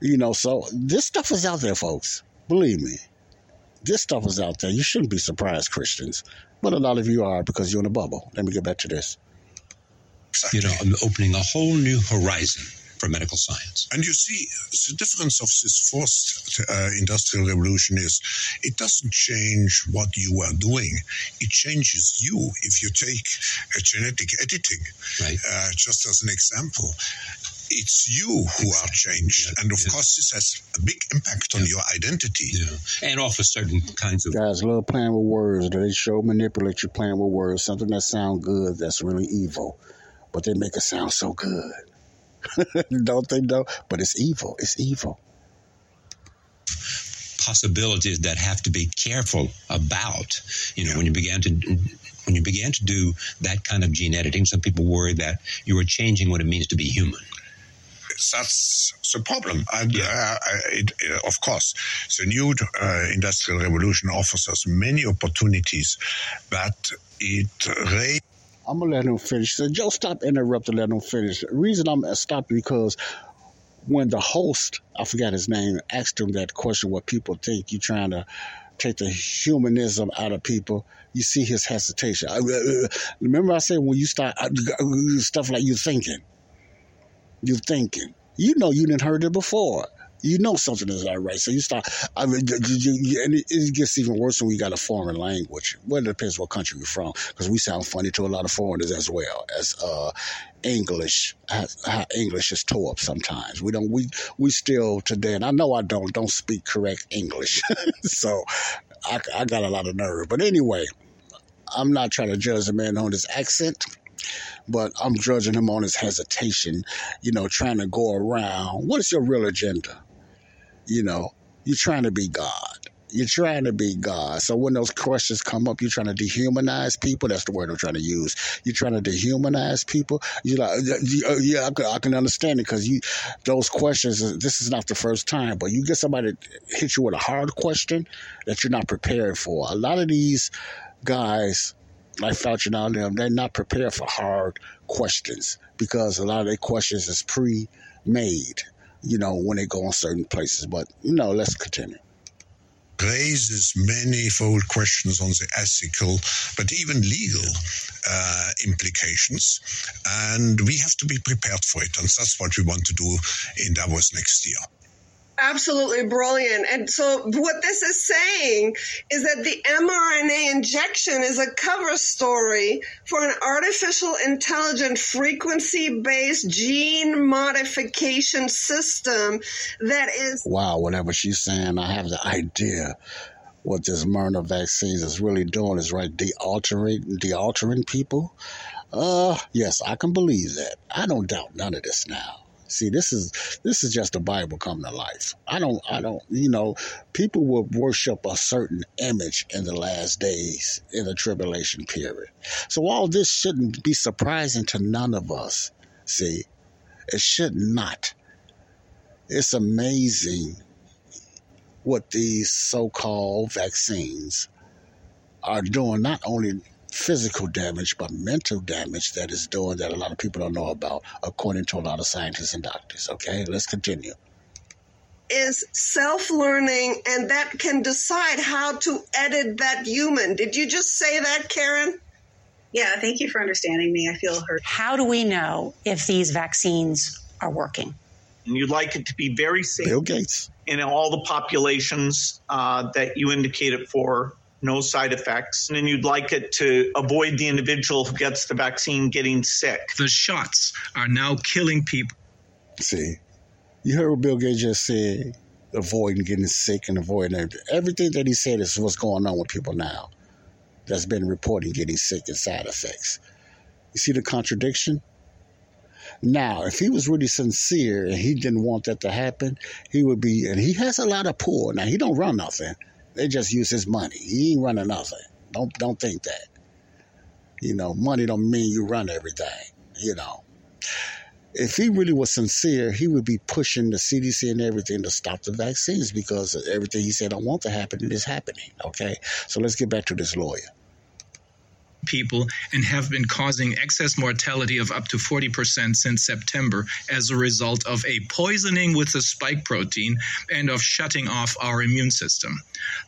You know, so this stuff is out there, folks. Believe me. This stuff is out there. You shouldn't be surprised, Christians. But a lot of you are because you're in a bubble. Let me get back to this. You know, I'm opening a whole new horizon for medical science. And you see, the difference of this fourth industrial revolution is it doesn't change what you are doing. It changes you. If you take genetic editing, right. Just as an example, it's you who are changed. Yeah. And of course, this has a big impact on your identity. Yeah. And offer certain kinds of... Guys love playing with words. They show manipulate you playing with words. Something that sounds good, that's really evil. But they make it sound so good. Don't they know? But it's evil. It's evil. Possibilities that have to be careful about. You know, when you began to do that kind of gene editing, some people worry that you were changing what it means to be human. That's the problem. And, of course, the new industrial revolution offers us many opportunities, but it raises... I'm going to let him finish. So Joe, stop interrupting. Let him finish. The reason I'm stopping because when the host, I forgot his name, asked him that question, what people think, you trying to take the humanism out of people, you see his hesitation. Remember I said when you start stuff like you thinking. You know you didn't heard it before. You know something is not right. So you start, I mean, and it gets even worse when we got a foreign language. Well, it depends what country you're from, because we sound funny to a lot of foreigners as well as English, how English is tore up sometimes. We don't, we still today, and I know I don't speak correct English. So I got a lot of nerve. But anyway, I'm not trying to judge a man on his accent, but I'm judging him on his hesitation, you know, trying to go around. What is your real agenda? You know, you're trying to be God. You're trying to be God. So when those questions come up, you're trying to dehumanize people. That's the word I'm trying to use. You're trying to dehumanize people. You're like, yeah, I can understand it, because those questions, this is not the first time, but you get somebody to hit you with a hard question that you're not prepared for. A lot of these guys, like Fauci and all them, they're not prepared for hard questions, because a lot of their questions is pre-made, you know, when they go on certain places. But, you know, let's continue. Raises manifold questions on the ethical, but even legal implications, and we have to be prepared for it, and that's what we want to do in Davos next year. Absolutely brilliant. And so what this is saying is that the mRNA injection is a cover story for an artificial intelligent frequency-based gene modification system that is... Wow, whatever she's saying, I have the idea what this mRNA vaccines is really doing is, right, de-altering people. Yes, I can believe that. I don't doubt none of this now. See, this is just the Bible come to life. I don't, you know, people will worship a certain image in the last days, in the tribulation period. So all this shouldn't be surprising to none of us. See, it should not. It's amazing what these so-called vaccines are doing, not only physical damage, but mental damage that is doing that a lot of people don't know about, according to a lot of scientists and doctors. Okay, let's continue. Is self-learning, and that can decide how to edit that human. Did you just say that, Karen? Yeah, thank you for understanding me. I feel hurt. How do we know if these vaccines are working? And you'd like it to be very safe. Bill Gates. In all the populations that you indicated for. No side effects. And then you'd like it to avoid the individual who gets the vaccine getting sick. The shots are now killing people. See, you heard what Bill Gates just said, avoiding getting sick and avoiding everything. Everything that he said is what's going on with people now that's been reporting getting sick and side effects. You see the contradiction? Now, if he was really sincere and he didn't want that to happen, he would be, and he has a lot of pull. Now, he don't run nothing. They just use his money. He ain't running nothing. Don't think that. You know, money don't mean you run everything, you know. If he really was sincere, he would be pushing the CDC and everything to stop the vaccines, because everything he said I want to happen, it is happening, okay? So let's get back to this lawyer. People and have been causing excess mortality of up to 40% since September as a result of a poisoning with the spike protein and of shutting off our immune system.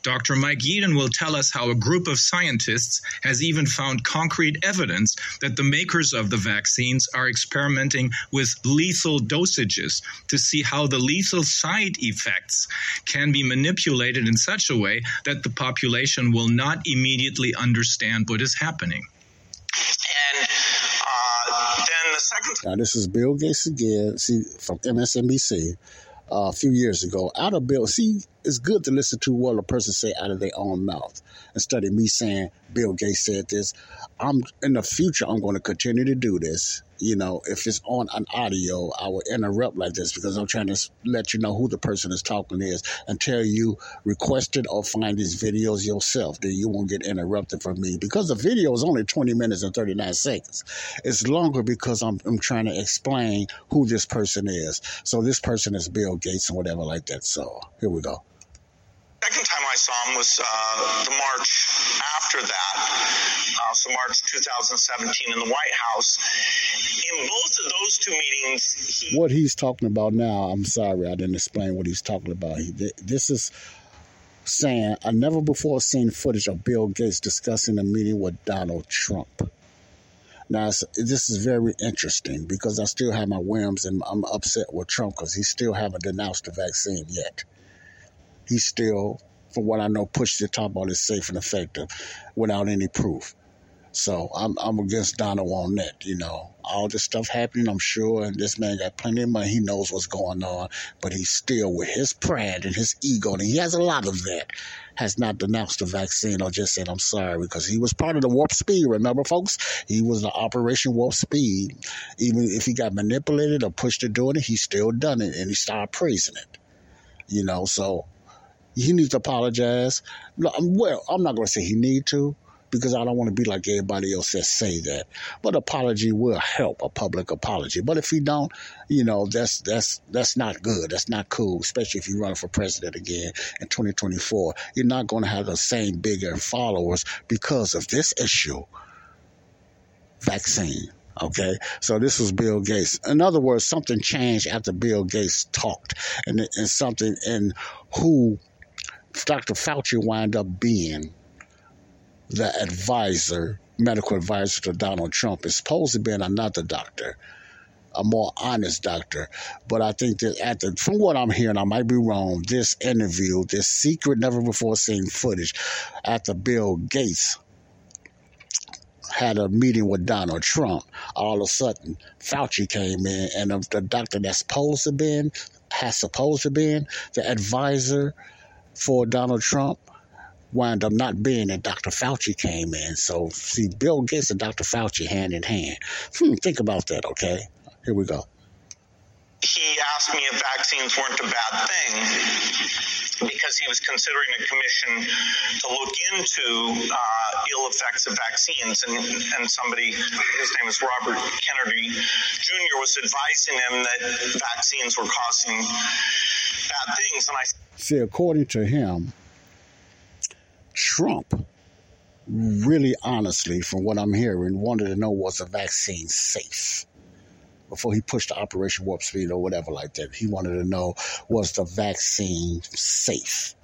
Dr. Mike Yeadon will tell us how a group of scientists has even found concrete evidence that the makers of the vaccines are experimenting with lethal dosages to see how the lethal side effects can be manipulated in such a way that the population will not immediately understand what is happening. And then the second... Now, this is Bill Gates again, see, from MSNBC a few years ago. Out of Bill... See, it's good to listen to what a person say out of their own mouth. Instead of me saying, Bill Gates said this, in the future, I'm going to continue to do this. You know, if it's on an audio, I will interrupt like this, because I'm trying to let you know who the person is talking is until you request it or find these videos yourself. Then you won't get interrupted from me, because the video is only 20 minutes and 39 seconds. It's longer because I'm trying to explain who this person is. So this person is Bill Gates and whatever like that. So here we go. Second time I saw him was the March after that, so March 2017 in the White House. In both of those two meetings, what he's talking about now, I'm sorry I didn't explain what he's talking about. This is saying, I never before seen footage of Bill Gates discussing a meeting with Donald Trump. Now, this is very interesting because I still have my whims and I'm upset with Trump because he still haven't denounced the vaccine yet. He still, from what I know, pushed the top on it's safe and effective without any proof. So I'm against Donald on that, you know. All this stuff happening, I'm sure, and this man got plenty of money. He knows what's going on, but he's still with his pride and his ego, and he has a lot of that, has not denounced the vaccine or just said, I'm sorry, because he was part of the Warp Speed. Remember, folks? He was the Operation Warp Speed. Even if he got manipulated or pushed to doing it, he still done it, and he started praising it, you know. So he needs to apologize. Well, I'm not going to say he need to, because I don't want to be like everybody else that say that. But apology will help, a public apology. But if he don't, you know, that's not good. That's not cool, especially if you're running for president again in 2024. You're not going to have the same bigger followers because of this issue, vaccine. Okay, so this was Bill Gates. In other words, something changed after Bill Gates talked and something in who Dr. Fauci wound up being. The advisor, medical advisor to Donald Trump is supposed to be another doctor, a more honest doctor. But I think that from what I'm hearing, I might be wrong, this interview, this secret, never-before-seen footage after Bill Gates had a meeting with Donald Trump, all of a sudden Fauci came in, and the doctor that's supposed to been, has supposed to been the advisor for Donald Trump, wound up not being that Dr. Fauci came in. So, see, Bill Gates and Dr. Fauci hand in hand. Think about that, okay? Here we go. He asked me if vaccines weren't a bad thing because he was considering a commission to look into ill effects of vaccines. And somebody, his name is Robert Kennedy Jr., was advising him that vaccines were causing bad things. And I see, according to him, Trump, really honestly, from what I'm hearing, wanted to know was the vaccine safe before he pushed the Operation Warp Speed or whatever like that. He wanted to know, was the vaccine safe?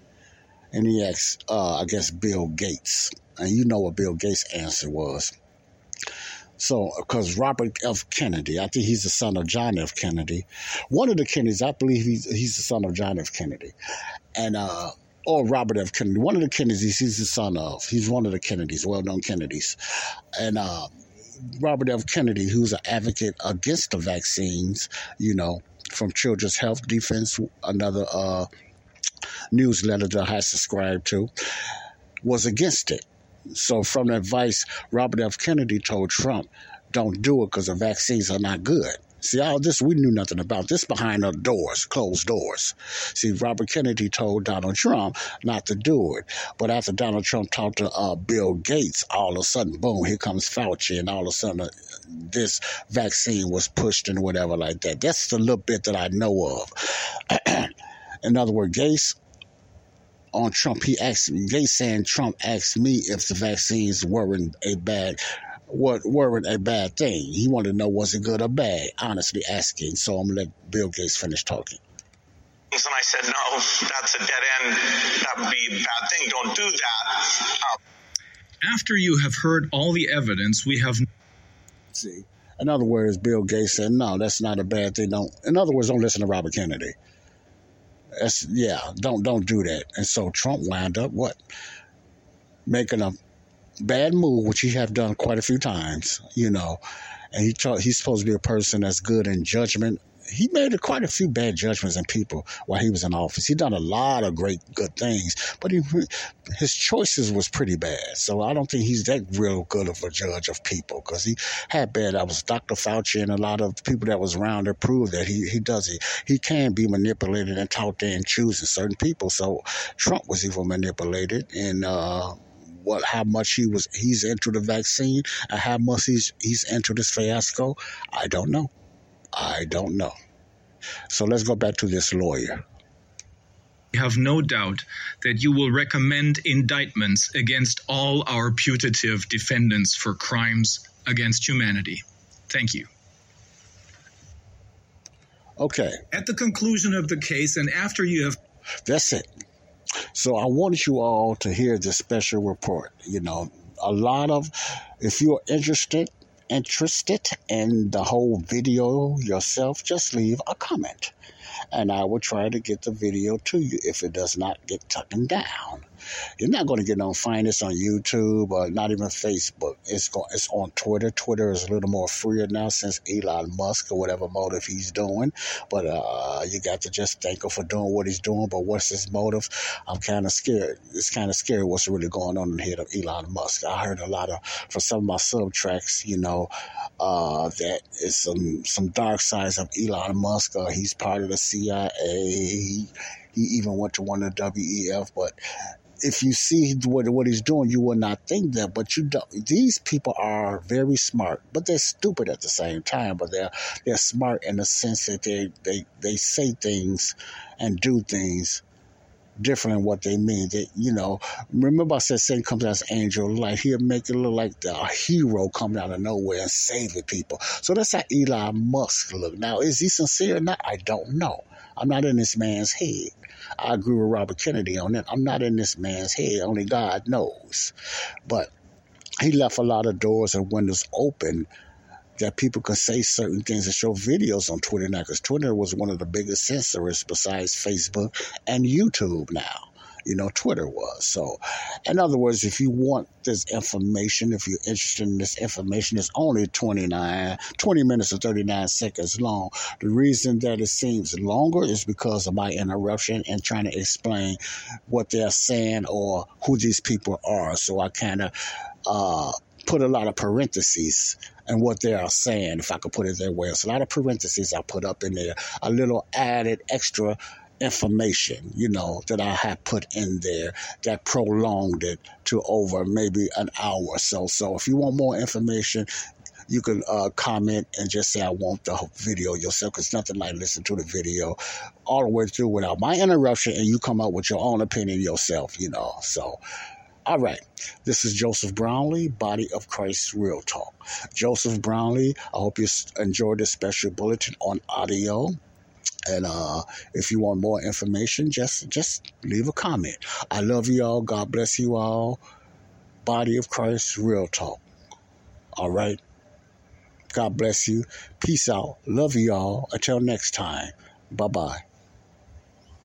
And he asked, I guess, Bill Gates. And you know what Bill Gates' answer was. So, because Robert F. Kennedy, I think he's the son of John F. Kennedy. One of the Kennedys, I believe he's the son of John F. Kennedy. And, or Robert F. Kennedy, one of the Kennedys he's the son of. He's one of the Kennedys, well-known Kennedys. And Robert F. Kennedy, who's an advocate against the vaccines, you know, from Children's Health Defense, another newsletter that I subscribed to, was against it. So from that advice, Robert F. Kennedy told Trump, don't do it because the vaccines are not good. See, all this, we knew nothing about this behind the doors, closed doors. See, Robert Kennedy told Donald Trump not to do it. But after Donald Trump talked to Bill Gates, all of a sudden, boom, here comes Fauci. And all of a sudden, this vaccine was pushed and whatever like that. That's the little bit that I know of. In other words, Gates on Trump, he asked me, Gates saying Trump asked me if the vaccines weren't a bad weren't a bad thing. He wanted to know, was it good or bad? Honestly asking. So I'm going to let Bill Gates finish talking. And I said, no, that's a dead end. That would be a bad thing. Don't do that. After you have heard all the evidence, we have... See, in other words, Bill Gates said, no, that's not a bad thing. Don't. In other words, don't listen to Robert Kennedy. That's, yeah, don't do that. And so Trump wound up, what? Making a bad move, which he have done quite a few times, you know, and he's supposed to be a person that's good in judgment. He made quite a few bad judgments in people while he was in office. He done a lot of great, good things, but his choices was pretty bad. So I don't think he's that real good of a judge of people because he had bad. I was Dr. Fauci and a lot of people that was around that proved that he does it. He can be manipulated and talked to and choosing certain people. So Trump was even manipulated and, how much he's into the vaccine and how much he's into this fiasco, I don't know. So let's go back to this lawyer. I have no doubt that you will recommend indictments against all our putative defendants for crimes against humanity. Thank you. Okay. At the conclusion of the case and after you have... That's it. So I wanted you all to hear this special report. You know, if you're interested interested in the whole video yourself, just leave a comment, and I will try to get the video to you if it does not get taken down. You're not going to get on find this on YouTube or not even Facebook. It's on Twitter. Twitter is a little more freer now since Elon Musk or whatever motive he's doing. But you got to just thank him for doing what he's doing. But what's his motive? I'm kind of scared. It's kind of scary what's really going on in the head of Elon Musk. I heard a lot from some of my subtracks, that is some dark sides of Elon Musk. He's part of the CIA. He even went to one of the WEF, but if you see what he's doing, you will not think that, but you don't. These people are very smart, but they're stupid at the same time. But they're smart in the sense that they say things and do things different than what they mean. That remember I said Satan comes out as an angel of light. He'll make it look like the hero coming out of nowhere and saving people. So that's how Elon Musk look. Now, is he sincere or not? I don't know. I'm not in this man's head. I agree with Robert Kennedy on that. I'm not in this man's head. Only God knows. But he left a lot of doors and windows open that people could say certain things and show videos on Twitter now, because Twitter was one of the biggest censors besides Facebook and YouTube now. Twitter was. So, in other words, if you want this information, if you're interested in this information, it's only 20 minutes or 39 seconds long. The reason that it seems longer is because of my interruption and trying to explain what they're saying or who these people are. So I kind of put a lot of parentheses and what they are saying, if I could put it that way. It's a lot of parentheses I put up in there, a little added extra information, that I have put in there that prolonged it to over maybe an hour or so. So if you want more information, you can comment and just say, I want the video yourself, because nothing like listen to the video all the way through without my interruption, and you come up with your own opinion yourself, so... All right, this is Joseph Brownlee, Body of Christ Real Talk. Joseph Brownlee, I hope you enjoyed this special bulletin on audio. And if you want more information, just leave a comment. I love you all. God bless you all. Body of Christ Real Talk. All right. God bless you. Peace out. Love you all. Until next time. Bye-bye.